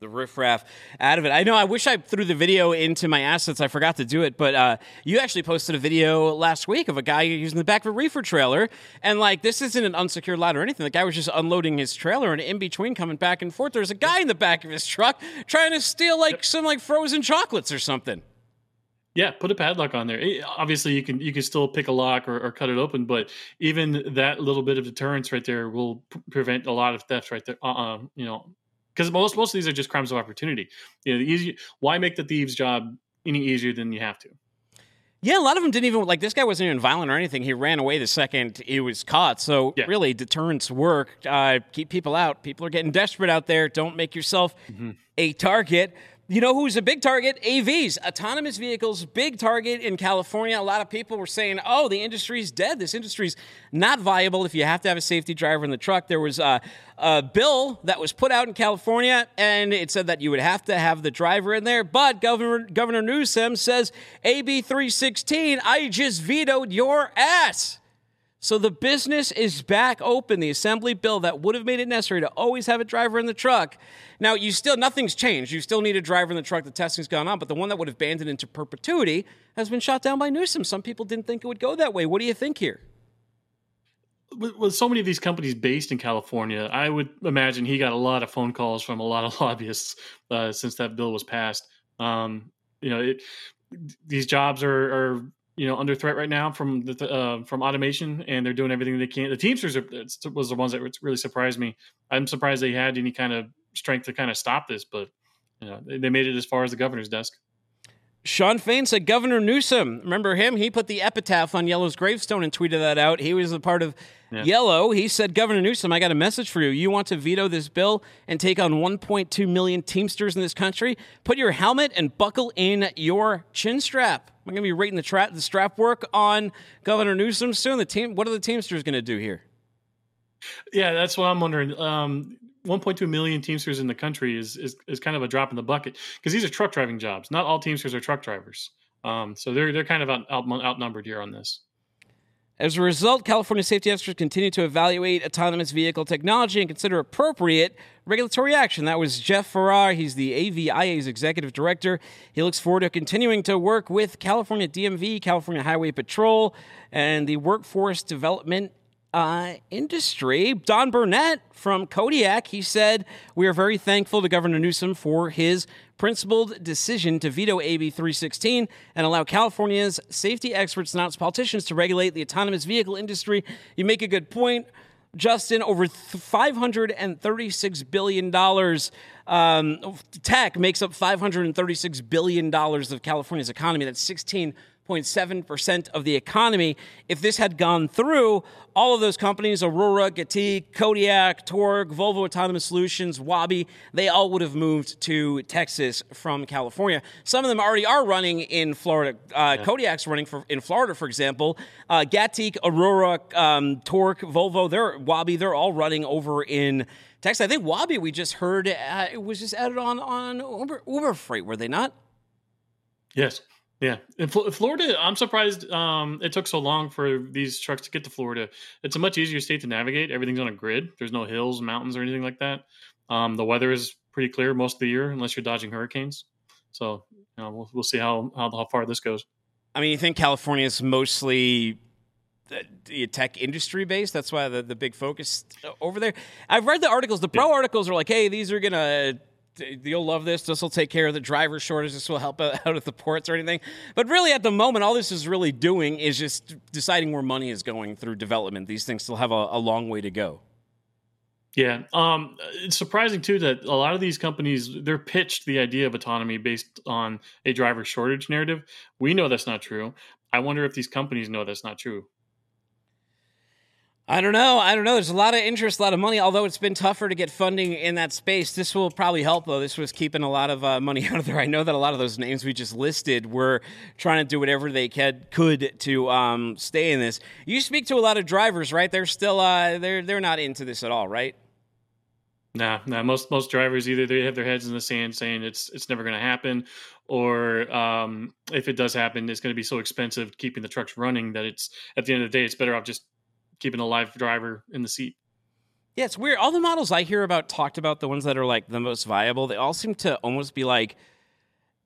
The riffraff out of it. I know I wish I threw the video into my assets. I forgot to do it, but uh, you actually posted a video last week of a guy using the back of a reefer trailer, and like this isn't an unsecured lot or anything. The guy was just unloading his trailer, and in between coming back and forth, there's a guy in the back of his truck trying to steal like yep. some like frozen chocolates or something. Yeah, put a padlock on there. It, obviously, you can you can still pick a lock or, or cut it open, but even that little bit of deterrence right there will p- prevent a lot of thefts right there. Uh, you know, because most most of these are just crimes of opportunity. You know, the easy, why make the thieves' job any easier than you have to? Yeah, a lot of them didn't even like this guy wasn't even violent or anything. He ran away the second he was caught. So yeah. really, deterrence worked. Uh, keep people out. People are getting desperate out there. Don't make yourself mm-hmm. a target. You know who's a big target? A Vs, autonomous vehicles, big target in California. A lot of people were saying, oh, the industry's dead. This industry's not viable if you have to have a safety driver in the truck. There was a, a bill that was put out in California, and it said that you would have to have the driver in there. But Governor, Governor Newsom says, A B three sixteen, I just vetoed your ass. So the business is back open. The assembly bill that would have made it necessary to always have a driver in the truck. Now, you still nothing's changed. You still need a driver in the truck. The testing's gone on. But the one that would have banned it into perpetuity has been shot down by Newsom. Some people didn't think it would go that way. What do you think here? With, with so many of these companies based in California, I would imagine he got a lot of phone calls from a lot of lobbyists uh, since that bill was passed. Um, you know, it, these jobs are... are you know, under threat right now from the, uh, from automation, and they're doing everything they can. The Teamsters are, was the ones that really surprised me. I'm surprised they had any kind of strength to kind of stop this, but you know, they made it as far as the governor's desk. Sean Fain said, Governor Newsom, remember him? He put the epitaph on Yellow's gravestone and tweeted that out. He was a part of yeah. Yellow. He said, Governor Newsom, I got a message for you. You want to veto this bill and take on one point two million Teamsters in this country? Put your helmet and buckle in your chin strap. I'm going to be rating the, tra- the strap work on Governor Newsom soon. The team, what are the Teamsters going to do here? Yeah, that's what I'm wondering. Um one point two million Teamsters in the country is, is, is kind of a drop in the bucket because these are truck driving jobs. Not all Teamsters are truck drivers. Um, so they're, they're kind of out, out, outnumbered here on this. As a result, California safety experts continue to evaluate autonomous vehicle technology and consider appropriate regulatory action. That was Jeff Farrar. He's the A V I A's executive director. He looks forward to continuing to work with California D M V, California Highway Patrol, and the workforce development Uh, industry. Don Burnett from Kodiak, he said, we are very thankful to Governor Newsom for his principled decision to veto A B three sixteen and allow California's safety experts, not politicians, to regulate the autonomous vehicle industry. You make a good point, Justin. Over five hundred thirty-six billion dollars um, tech makes up five hundred thirty-six billion dollars of California's economy. That's sixteen point seven percent of the economy. If this had gone through, all of those companies, Aurora, Gatik, Kodiak, Torque, Volvo Autonomous Solutions, Wabi, they all would have moved to Texas from California. Some of them already are running in Florida. Uh, yeah. Kodiak's running for, in Florida, for example. Uh, Gatik, Aurora, um, Torque, Volvo, they're, Wabi, they're all running over in Texas. I think Wabi, we just heard, uh, it was just added on, on Uber, Uber Freight, were they not? Yes. Yeah. In F- Florida, I'm surprised um, it took so long for these trucks to get to Florida. It's a much easier state to navigate. Everything's on a grid. There's no hills, mountains, or anything like that. Um, the weather is pretty clear most of the year, unless you're dodging hurricanes. So you know, we'll, we'll see how, how, how far this goes. I mean, you think California is mostly tech industry based? That's why the, the big focus over there. I've read the articles. The pro yeah. articles are like, hey, these are going to... You'll love this. This will take care of the driver shortage. This will help out at the ports or anything. But really, at the moment, all this is really doing is just deciding where money is going through development. These things still have a, a long way to go. Yeah. Um, it's surprising, too, that a lot of these companies, they're pitched the idea of autonomy based on a driver shortage narrative. We know that's not true. I wonder if these companies know that's not true. I don't know. I don't know. There's a lot of interest, a lot of money, although it's been tougher to get funding in that space. This will probably help, though. This was keeping a lot of uh, money out of there. I know that a lot of those names we just listed were trying to do whatever they could to um, stay in this. You speak to a lot of drivers, right? They're still uh, they're they're not into this at all, right? Nah, nah. Most most drivers either they have their heads in the sand, saying it's it's never going to happen, or um, if it does happen, it's going to be so expensive keeping the trucks running that it's at the end of the day, it's better off just keeping a live driver in the seat. Yeah, it's weird. All the models I hear about talked about, the ones that are like the most viable, they all seem to almost be like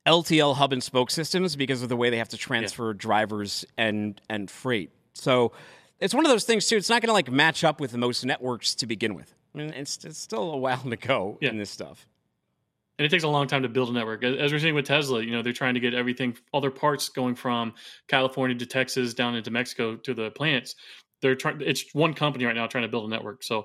L T L hub and spoke systems because of the way they have to transfer yeah. drivers and and freight. So it's one of those things too. It's not going to like match up with the most networks to begin with. I mean, it's it's still a while to go yeah. in this stuff. And it takes a long time to build a network. As we're seeing with Tesla, you know, they're trying to get everything, all their parts going from California to Texas down into Mexico to the plants. They're trying. It's one company right now trying to build a network. So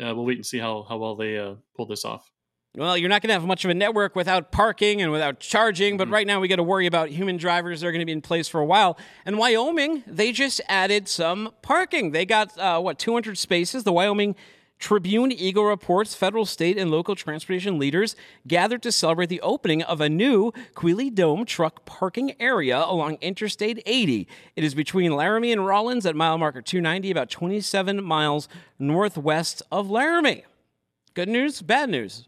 uh, we'll wait and see how how well they uh, pull this off. Well, you're not going to have much of a network without parking and without charging. But mm-hmm. right now we got to worry about human drivers. They're going to be in place for a while. And Wyoming, they just added some parking. They got, uh, what, two hundred spaces. The Wyoming Tribune Eagle reports federal, state, and local transportation leaders gathered to celebrate the opening of a new Quealy Dome truck parking area along Interstate eighty. It is between Laramie and Rollins at mile marker two ninety, about twenty-seven miles northwest of Laramie. Good news, bad news.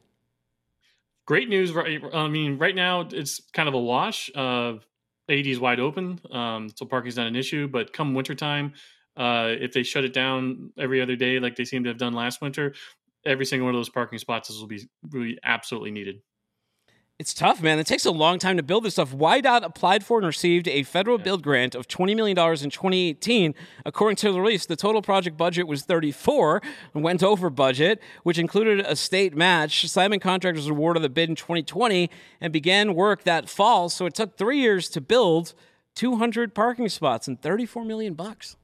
Great news. I mean, right now it's kind of a wash. Uh, eighty is wide open, um, so parking's not an issue, but come wintertime, Uh, if they shut it down every other day, like they seem to have done last winter, every single one of those parking spots will be really absolutely needed. It's tough, man. It takes a long time to build this stuff. Y DOT applied for and received a federal yeah. build grant of twenty million dollars in twenty eighteen. According to the release, the total project budget was thirty-four and went over budget, which included a state match. Simon Contract was awarded the bid in twenty twenty and began work that fall. So it took three years to build two hundred parking spots and thirty-four million bucks.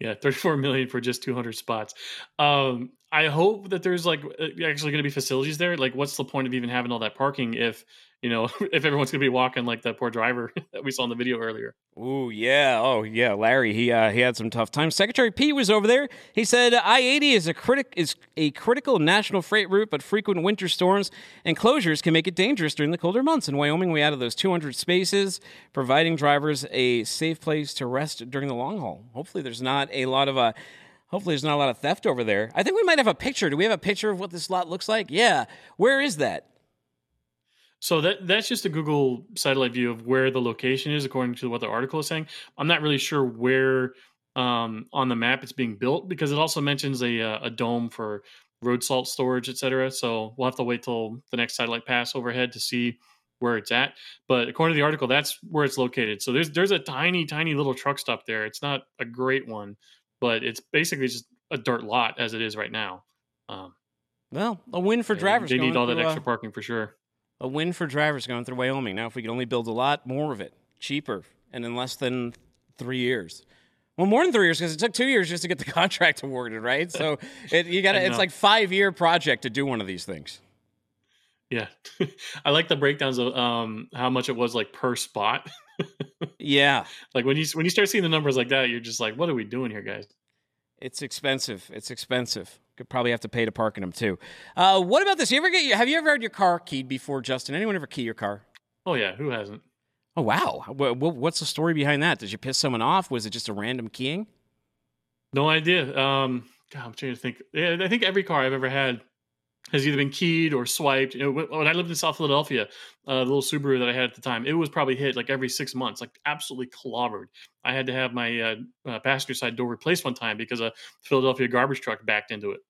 Yeah, thirty-four million for just two hundred spots. Um, I hope that there's like actually going to be facilities there. Like, what's the point of even having all that parking if, you know, if everyone's going to be walking like that poor driver that we saw in the video earlier? Ooh, yeah. Oh, yeah. Larry, he uh, he had some tough times. Secretary Pete was over there. He said I eighty is a critic is a critical national freight route, but frequent winter storms and closures can make it dangerous during the colder months. In Wyoming, we added those two hundred spaces, providing drivers a safe place to rest during the long haul. Hopefully, there's not a lot of a. Uh, Hopefully there's not a lot of theft over there. I think we might have a picture. Do we have a picture of what this lot looks like? Yeah. Where is that? So that that's just a Google satellite view of where the location is, according to what the article is saying. I'm not really sure where um, on the map it's being built, because it also mentions a, a dome for road salt storage, et cetera. So we'll have to wait till the next satellite pass overhead to see where it's at. But according to the article, that's where it's located. So there's there's a tiny, tiny little truck stop there. It's not a great one, but it's basically just a dirt lot as it is right now. Um, well, a win for drivers. They need all that extra parking for sure. A win for drivers going through Wyoming. Now, if we could only build a lot more of it, cheaper, and in less than three years. Well, more than three years, because it took two years just to get the contract awarded, right? So it, you got it's like a five-year project to do one of these things. Yeah. I like the breakdowns of um, how much it was like per spot. Yeah. Like when you when you start seeing the numbers like that, you're just like, what are we doing here, guys? It's expensive. It's expensive. Could probably have to pay to park in them too. Uh, what about this? You ever get have you ever had your car keyed before, Justin? Anyone ever key your car? Oh yeah, who hasn't? Oh wow. What's the story behind that? Did you piss someone off? Was it just a random keying? No idea. Um, God, I'm trying to think. Yeah, I think every car I've ever had has either been keyed or swiped. You know, when I lived in South Philadelphia, uh, the little Subaru that I had at the time, it was probably hit like every six months, like absolutely clobbered. I had to have my uh, uh, passenger side door replaced one time because a Philadelphia garbage truck backed into it.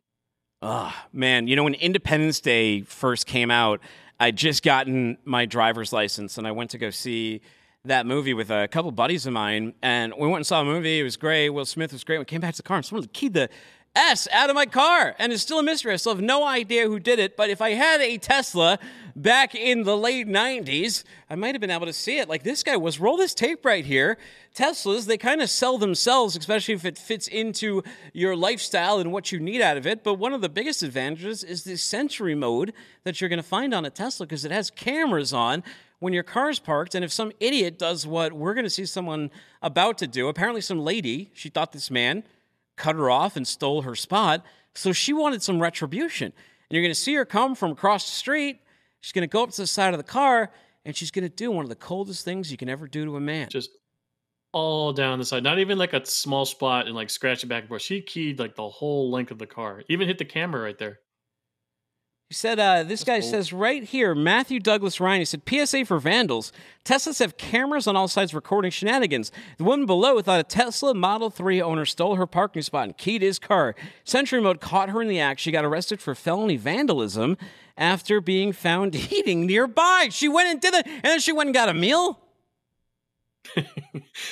Ah, oh, man. You know, when Independence Day first came out, I'd just gotten my driver's license, and I went to go see that movie with a couple buddies of mine, and we went and saw a movie. It was great. Will Smith was great. We came back to the car, and someone keyed the S out of my car, and it's still a mystery. I still have no idea who did it, but if I had a Tesla back in the late nineties, I might have been able to see it. Like, this guy was, roll this tape right here. Teslas, they kind of sell themselves, especially if it fits into your lifestyle and what you need out of it. But one of the biggest advantages is the Sentry mode that you're going to find on a Tesla, because it has cameras on when your car's parked, and if some idiot does what we're going to see someone about to do, apparently some lady, she thought this man cut her off and stole her spot, so she wanted some retribution. And you're going to see her come from across the street. She's going to go up to the side of the car, and she's going to do one of the coldest things you can ever do to a man. Just all down the side. Not even like a small spot and like scratch it back and forth. She keyed like the whole length of the car. Even hit the camera right there. He said, uh, this That's guy old. Says right here, Matthew Douglas Ryan, he said, P S A for vandals. Teslas have cameras on all sides recording shenanigans. The woman below thought a Tesla Model three owner stole her parking spot and keyed his car. Sentry mode caught her in the act. She got arrested for felony vandalism after being found eating nearby. She went and did it, and then she went and got a meal?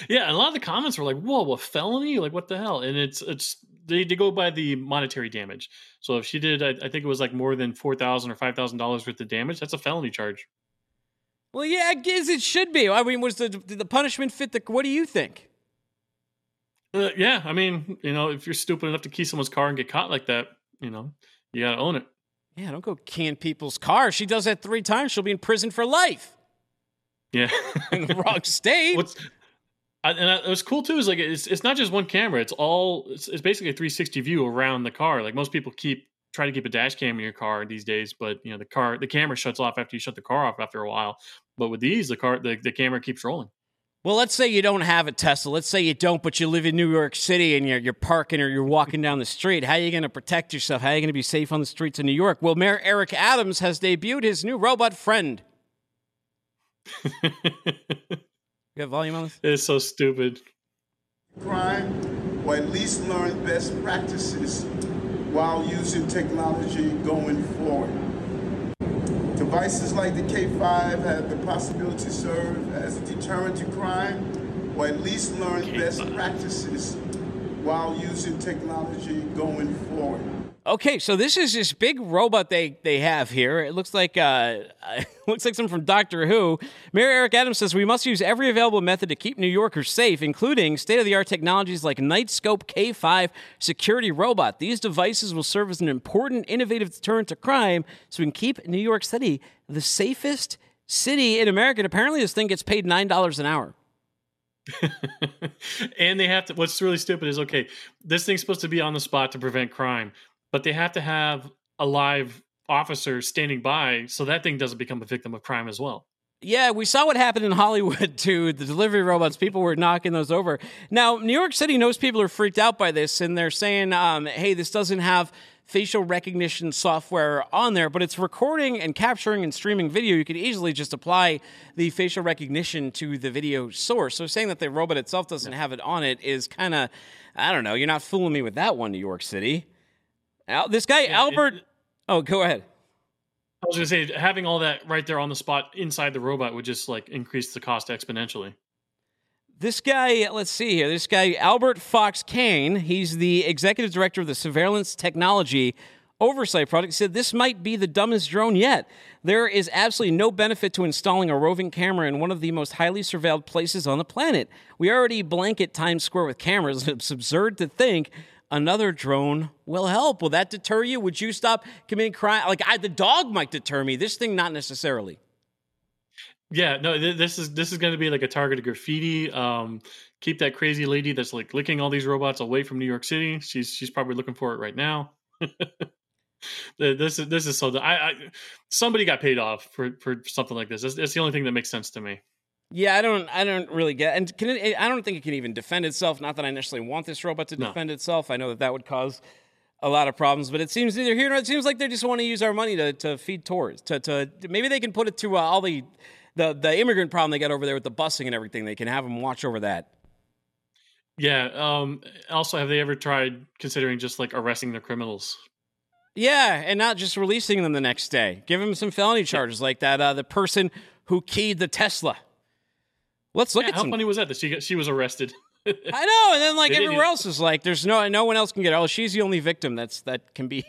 Yeah, and a lot of the comments were like, whoa, a felony? Like, what the hell? And it's it's... They, they go by the monetary damage. So if she did, I, I think it was like more than four thousand dollars or five thousand dollars worth of damage, that's a felony charge. Well, yeah, I guess it should be. I mean, was the did the punishment fit the... What do you think? Uh, yeah, I mean, you know, if you're stupid enough to key someone's car and get caught like that, you know, you got to own it. Yeah, don't go keying people's cars. She does that three times, she'll be in prison for life. Yeah. In the wrong state. What's... I, and I, it was cool too. Is like it's it's not just one camera. It's all it's, it's basically a three sixty view around the car. Like most people keep try to keep a dash cam in your car these days, but you know the car the camera shuts off after you shut the car off after a while. But with these, the car the, the camera keeps rolling. Well, let's say you don't have a Tesla. Let's say you don't, but you live in New York City and you're you're parking or you're walking down the street. How are you going to protect yourself? How are you going to be safe on the streets of New York? Well, Mayor Eric Adams has debuted his new robot friend. You have volume on this? It's so stupid. Crime, or at least learn best practices while using technology going forward. Devices like the K five have the possibility to serve as a deterrent to crime, or at least learn K five. Best practices while using technology going forward. Okay, so this is this big robot they, they have here. It looks like uh, it looks like something from Doctor Who. Mayor Eric Adams says, we must use every available method to keep New Yorkers safe, including state-of-the-art technologies like Nightscope K five security robot. These devices will serve as an important, innovative deterrent to crime so we can keep New York City the safest city in America. And apparently this thing gets paid nine dollars an hour. And they have to, what's really stupid is, okay, this thing's supposed to be on the spot to prevent crime, but they have to have a live officer standing by so that thing doesn't become a victim of crime as well. Yeah, we saw what happened in Hollywood to the delivery robots. People were knocking those over. Now, New York City knows people are freaked out by this, and they're saying, um, hey, this doesn't have facial recognition software on there, but it's recording and capturing and streaming video. You could easily just apply the facial recognition to the video source. So saying that the robot itself doesn't have it on it is kind of, I don't know, you're not fooling me with that one, New York City. Al- this guy, yeah, Albert... It, oh, go ahead. I was going to say, having all that right there on the spot inside the robot would just, like, increase the cost exponentially. This guy, let's see here, this guy, Albert Fox Kane, he's the executive director of the Surveillance Technology Oversight Project, said this might be the dumbest drone yet. There is absolutely no benefit to installing a roving camera in one of the most highly surveilled places on the planet. We already blanket Times Square with cameras. It's absurd to think another drone will help. Will that deter you? Would you stop committing crime? Like, I, the dog might deter me. This thing, not necessarily. Yeah, no, th- this is this is going to be like a target of graffiti. Um, keep that crazy lady that's like licking all these robots away from New York City. She's she's probably looking for it right now. This is this is so. I, I somebody got paid off for, for something like this. That's, that's the only thing that makes sense to me. Yeah, I don't I don't really get, and can it, I don't think it can even defend itself. Not that I necessarily want this robot to no. defend itself. I know that that would cause a lot of problems, but it seems neither here nor it seems like they just want to use our money to, to feed tourists. To, to maybe they can put it to uh, all the. The the immigrant problem they got over there with the busing and everything. They can have them watch over that. Yeah. Um, also, have they ever tried considering just like arresting their criminals? Yeah, and not just releasing them the next day. Give them some felony charges, yeah. like that. Uh, the person who keyed the Tesla. Let's look yeah, at how some... funny was that that she got, she was arrested. I know, and then like they everywhere else is like, there's no no one else can get. Oh, she's the only victim that's that can be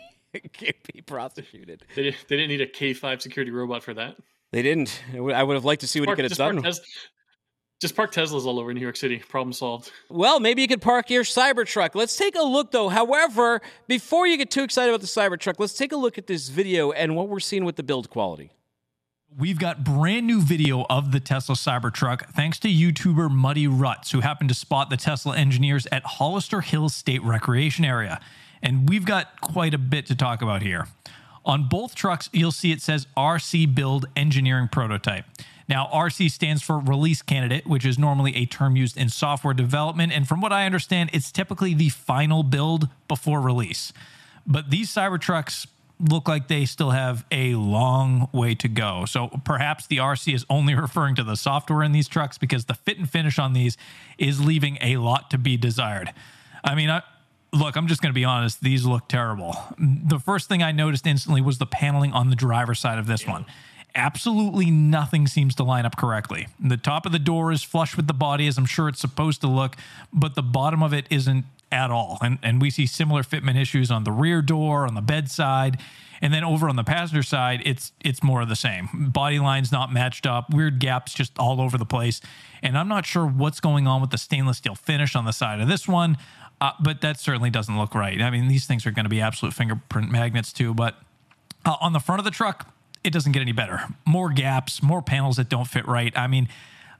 can be prosecuted. They didn't, they didn't need a K five security robot for that. They didn't. I would have liked to see just what park, it could have done. Park Tes- just park Teslas all over New York City. Problem solved. Well, maybe you could park your Cybertruck. Let's take a look, though. However, before you get too excited about the Cybertruck, let's take a look at this video and what we're seeing with the build quality. We've got brand new video of the Tesla Cybertruck thanks to YouTuber Muddy Ruts, who happened to spot the Tesla engineers at Hollister Hills State Recreation Area. And we've got quite a bit to talk about here. On both trucks, you'll see it says R C Build Engineering Prototype. Now, R C stands for Release Candidate, which is normally a term used in software development. And from what I understand, it's typically the final build before release. But these Cybertrucks look like they still have a long way to go. So perhaps the R C is only referring to the software in these trucks because the fit and finish on these is leaving a lot to be desired. I mean, I... Look, I'm just going to be honest. These look terrible. The first thing I noticed instantly was the paneling on the driver's side of this one. Absolutely nothing seems to line up correctly. The top of the door is flush with the body, as I'm sure it's supposed to look, but the bottom of it isn't at all. And, and we see similar fitment issues on the rear door, on the bedside, and then over on the passenger side, it's it's more of the same. Body lines not matched up, weird gaps just all over the place. And I'm not sure what's going on with the stainless steel finish on the side of this one. Uh, but that certainly doesn't look right. I mean, these things are going to be absolute fingerprint magnets too. But uh, on the front of the truck, it doesn't get any better. More gaps, more panels that don't fit right. I mean,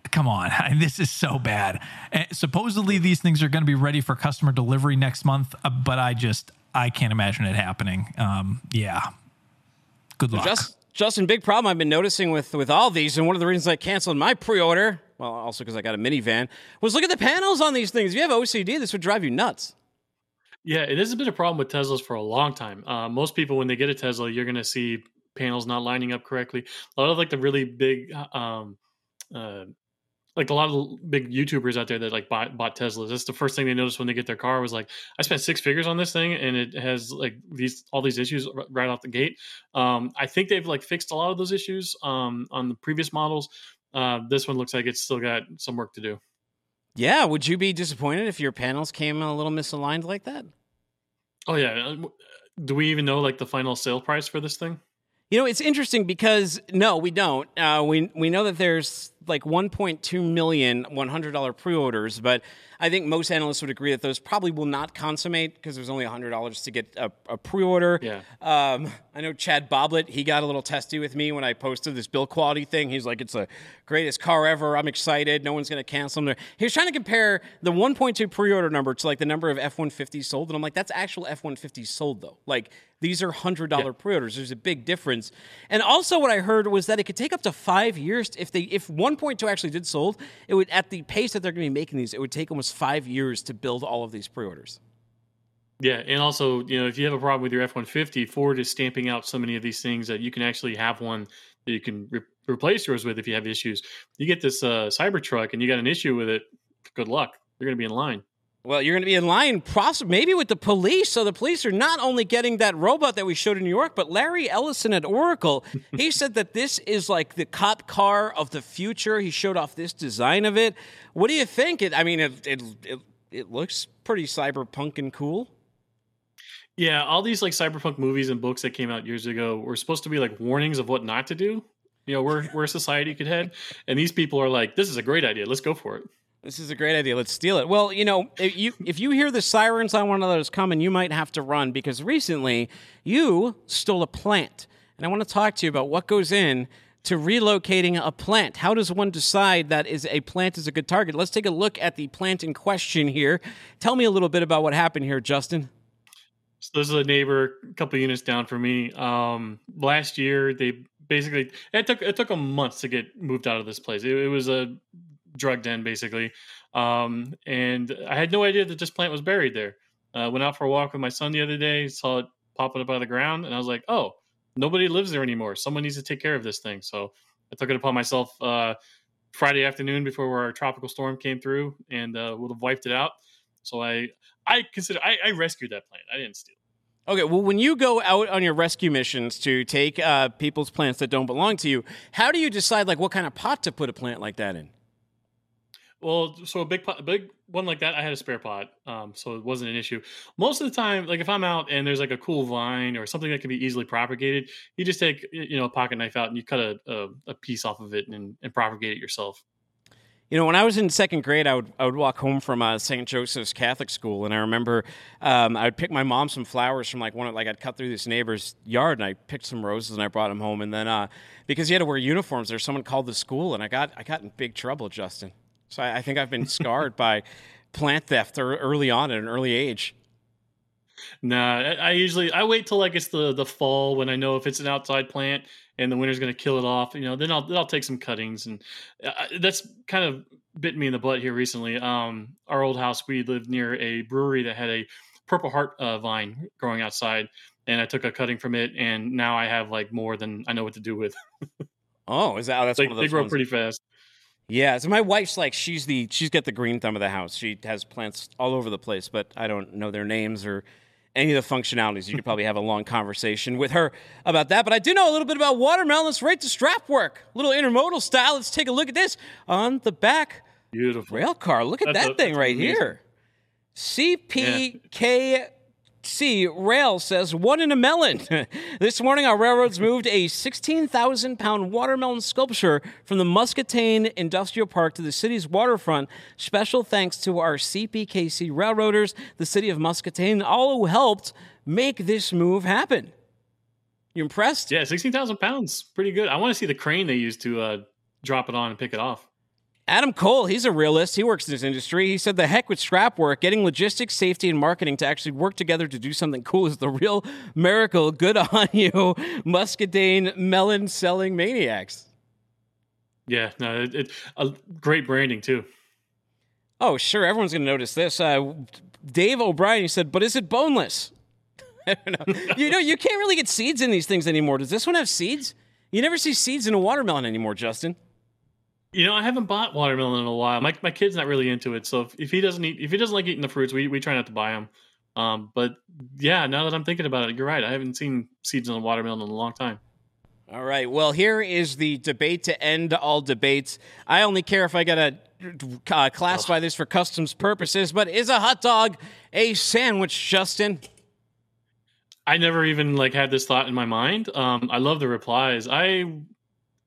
come on. I mean, this is so bad. Uh, supposedly, these things are going to be ready for customer delivery next month. Uh, but I just, I can't imagine it happening. Um, yeah. Good luck. Just, Justin, big problem I've been noticing with, with all these. And one of the reasons I canceled my pre-order... well, also because I got a minivan, was look at the panels on these things. If you have O C D, this would drive you nuts. Yeah, it has been a problem with Teslas for a long time. Uh, most people, when they get a Tesla, you're going to see panels not lining up correctly. A lot of like the really big, um, uh, like a lot of big YouTubers out there that like bought, bought Teslas. That's the first thing they noticed when they get their car was like, I spent six figures on this thing and it has like these all these issues right out the gate. Um, I think they've like fixed a lot of those issues um, on the previous models. Uh, this one looks like it's still got some work to do. Yeah. Would you be disappointed if your panels came a little misaligned like that? Oh, yeah. Do we even know like the final sale price for this thing? You know, it's interesting because no, we don't. Uh, we we know that there's like one point two million one hundred dollars pre-orders, but I think most analysts would agree that those probably will not consummate because there's only one hundred dollars to get a, a pre-order. Yeah. Um, I know Chad Boblett, he got a little testy with me when I posted this build quality thing. He's like, it's the greatest car ever. I'm excited. No one's going to cancel them. He was trying to compare the one point two pre-order number to like the number of F one fifties sold. And I'm like, that's actual F one fifties sold though. Like these are one hundred dollars yeah. pre-orders. There's a big difference. And also what I heard was that it could take up to five years if they if one one point two actually did sold, it would, at the pace that they're going to be making these, it would take almost five years to build all of these pre-orders. Yeah, and also, you know, if you have a problem with your F one fifty, Ford is stamping out so many of these things that you can actually have one that you can re- replace yours with if you have issues. You get this uh, Cybertruck and you got an issue with it, good luck. You're going to be in line. Well, you're going to be in line maybe with the police. So the police are not only getting that robot that we showed in New York, but Larry Ellison at Oracle, he said that this is like the cop car of the future. He showed off this design of it. What do you think? It, I mean, it, it it it looks pretty cyberpunk and cool. Yeah, all these like cyberpunk movies and books that came out years ago were supposed to be like warnings of what not to do, you know, where where society could head. And these people are like, this is a great idea. Let's go for it. This is a great idea. Let's steal it. Well, you know, if you, if you hear the sirens on one of those coming, you might have to run because recently you stole a plant. And I want to talk to you about what goes in to relocating a plant. How does one decide that is a plant is a good target? Let's take a look at the plant in question here. Tell me a little bit about what happened here, Justin. So this is a neighbor a couple of units down from me. Um, last year, they basically, it took, it took them months to get moved out of this place. It, it was a drug den basically, um and I had no idea that this plant was buried there. I uh, went out for a walk with my son the other day, saw it popping up out of the ground, and I was like, oh, nobody lives there anymore. Someone needs to take care of this thing. So I took it upon myself uh Friday afternoon before our tropical storm came through and uh would have wiped it out. So I I consider I, I rescued that plant. I didn't steal it. Okay, well, when you go out on your rescue missions to take uh people's plants that don't belong to you, how do you decide like what kind of pot to put a plant like that in? Well, so a big pot, a big one like that, I had a spare pot, um, so it wasn't an issue. Most of the time, like if I'm out and there's like a cool vine or something that can be easily propagated, you just take, you know, a pocket knife out and you cut a, a, a piece off of it and, and propagate it yourself. You know, when I was in second grade, I would I would walk home from uh, Saint Joseph's Catholic School, and I remember um, I would pick my mom some flowers from like one of, like I'd cut through this neighbor's yard, and I picked some roses and I brought them home. And then uh, because you had to wear uniforms, there someone called the school, and I got I got in big trouble, Justin. So I think I've been scarred by plant theft early on at an early age. Nah, I usually, I wait till like it's the, the fall when I know if it's an outside plant and the winter's going to kill it off, you know, then I'll, then I'll take some cuttings. And I, that's kind of bit me in the butt here recently. Um, our old house, we lived near a brewery that had a Purple Heart uh, vine growing outside, and I took a cutting from it. And now I have like more than I know what to do with. Oh, is that, oh, that's like, one of those They grow ones. Pretty fast. Yeah, so my wife's like, she's the she's got the green thumb of the house. She has plants all over the place, but I don't know their names or any of the functionalities. You could probably have a long conversation with her about that, but I do know a little bit about watermelon. Let's right to strap work, a little intermodal style. Let's take a look at this on the back. Beautiful. Rail car. Look at that's that a, thing right amazing. Here. C P K... C Rail says one in a melon. This morning, our railroads moved a sixteen thousand pound watermelon sculpture from the Muscatine Industrial Park to the city's waterfront. Special thanks to our C P K C railroaders, the city of Muscatine, all who helped make this move happen. You impressed? Yeah, sixteen thousand pounds. Pretty good. I want to see the crane they used to uh, drop it on and pick it off. Adam Cole, he's a realist. He works in this industry. He said the heck with scrap work, getting logistics, safety, and marketing to actually work together to do something cool is the real miracle. Good on you, Muscatine melon-selling maniacs. Yeah, no, it, it, uh, great branding, too. Oh, sure, everyone's going to notice this. Uh, Dave O'Brien, he said, but is it boneless? I don't know. You know, you can't really get seeds in these things anymore. Does this one have seeds? You never see seeds in a watermelon anymore, Justin. You know, I haven't bought watermelon in a while. My my kid's not really into it, so if, if he doesn't eat, if he doesn't like eating the fruits, we, we try not to buy them. Um, but yeah, now that I'm thinking about it, you're right. I haven't seen seeds on a watermelon in a long time. All right. Well, here is the debate to end all debates. I only care if I got to uh, classify this for customs purposes. But is a hot dog a sandwich, Justin? I never even like had this thought in my mind. Um, I love the replies. I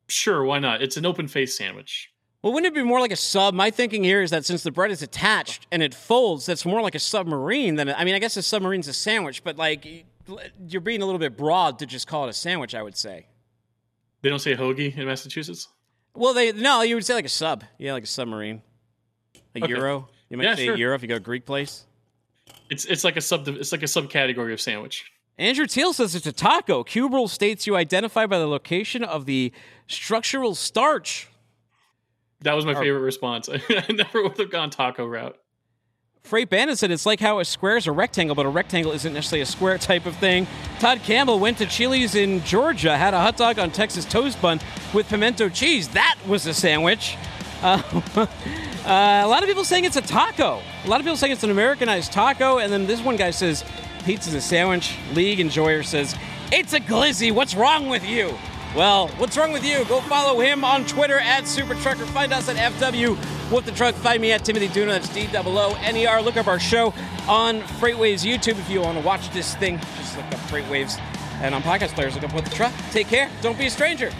sure, why not? It's an open face sandwich. Well, wouldn't it be more like a sub? My thinking here is that since the bread is attached and it folds, that's more like a submarine than a, I mean, I guess a submarine's a sandwich, but like you're being a little bit broad to just call it a sandwich, I would say. They don't say hoagie in Massachusetts? Well, they no, you would say like a sub. Yeah, like a submarine. A okay. Euro. You might yeah, say sure. a euro if you go to a Greek place. It's it's like a sub it's like a subcategory of sandwich. Andrew Teal says it's a taco. Cube Rule states you identify by the location of the structural starch. That was my Our, favorite response. I never would have gone taco route. Freight Bandit said it's like how a square is a rectangle, but a rectangle isn't necessarily a square type of thing. Todd Campbell went to Chili's in Georgia, had a hot dog on Texas Toast Bun with pimento cheese. That was a sandwich. Uh, uh, a lot of people saying it's a taco. A lot of people saying it's an Americanized taco. And then this one guy says... Pizza's a sandwich. League Enjoyer says, it's a glizzy. What's wrong with you? Well, what's wrong with you? Go follow him on Twitter at Super Trucker. Find us at F W What the Truck. Find me at Timothy Dooner. That's D O O N E R. Look up our show on FreightWaves YouTube. If you want to watch this thing, just look up FreightWaves. And on podcast players, look up What the Truck. Take care. Don't be a stranger.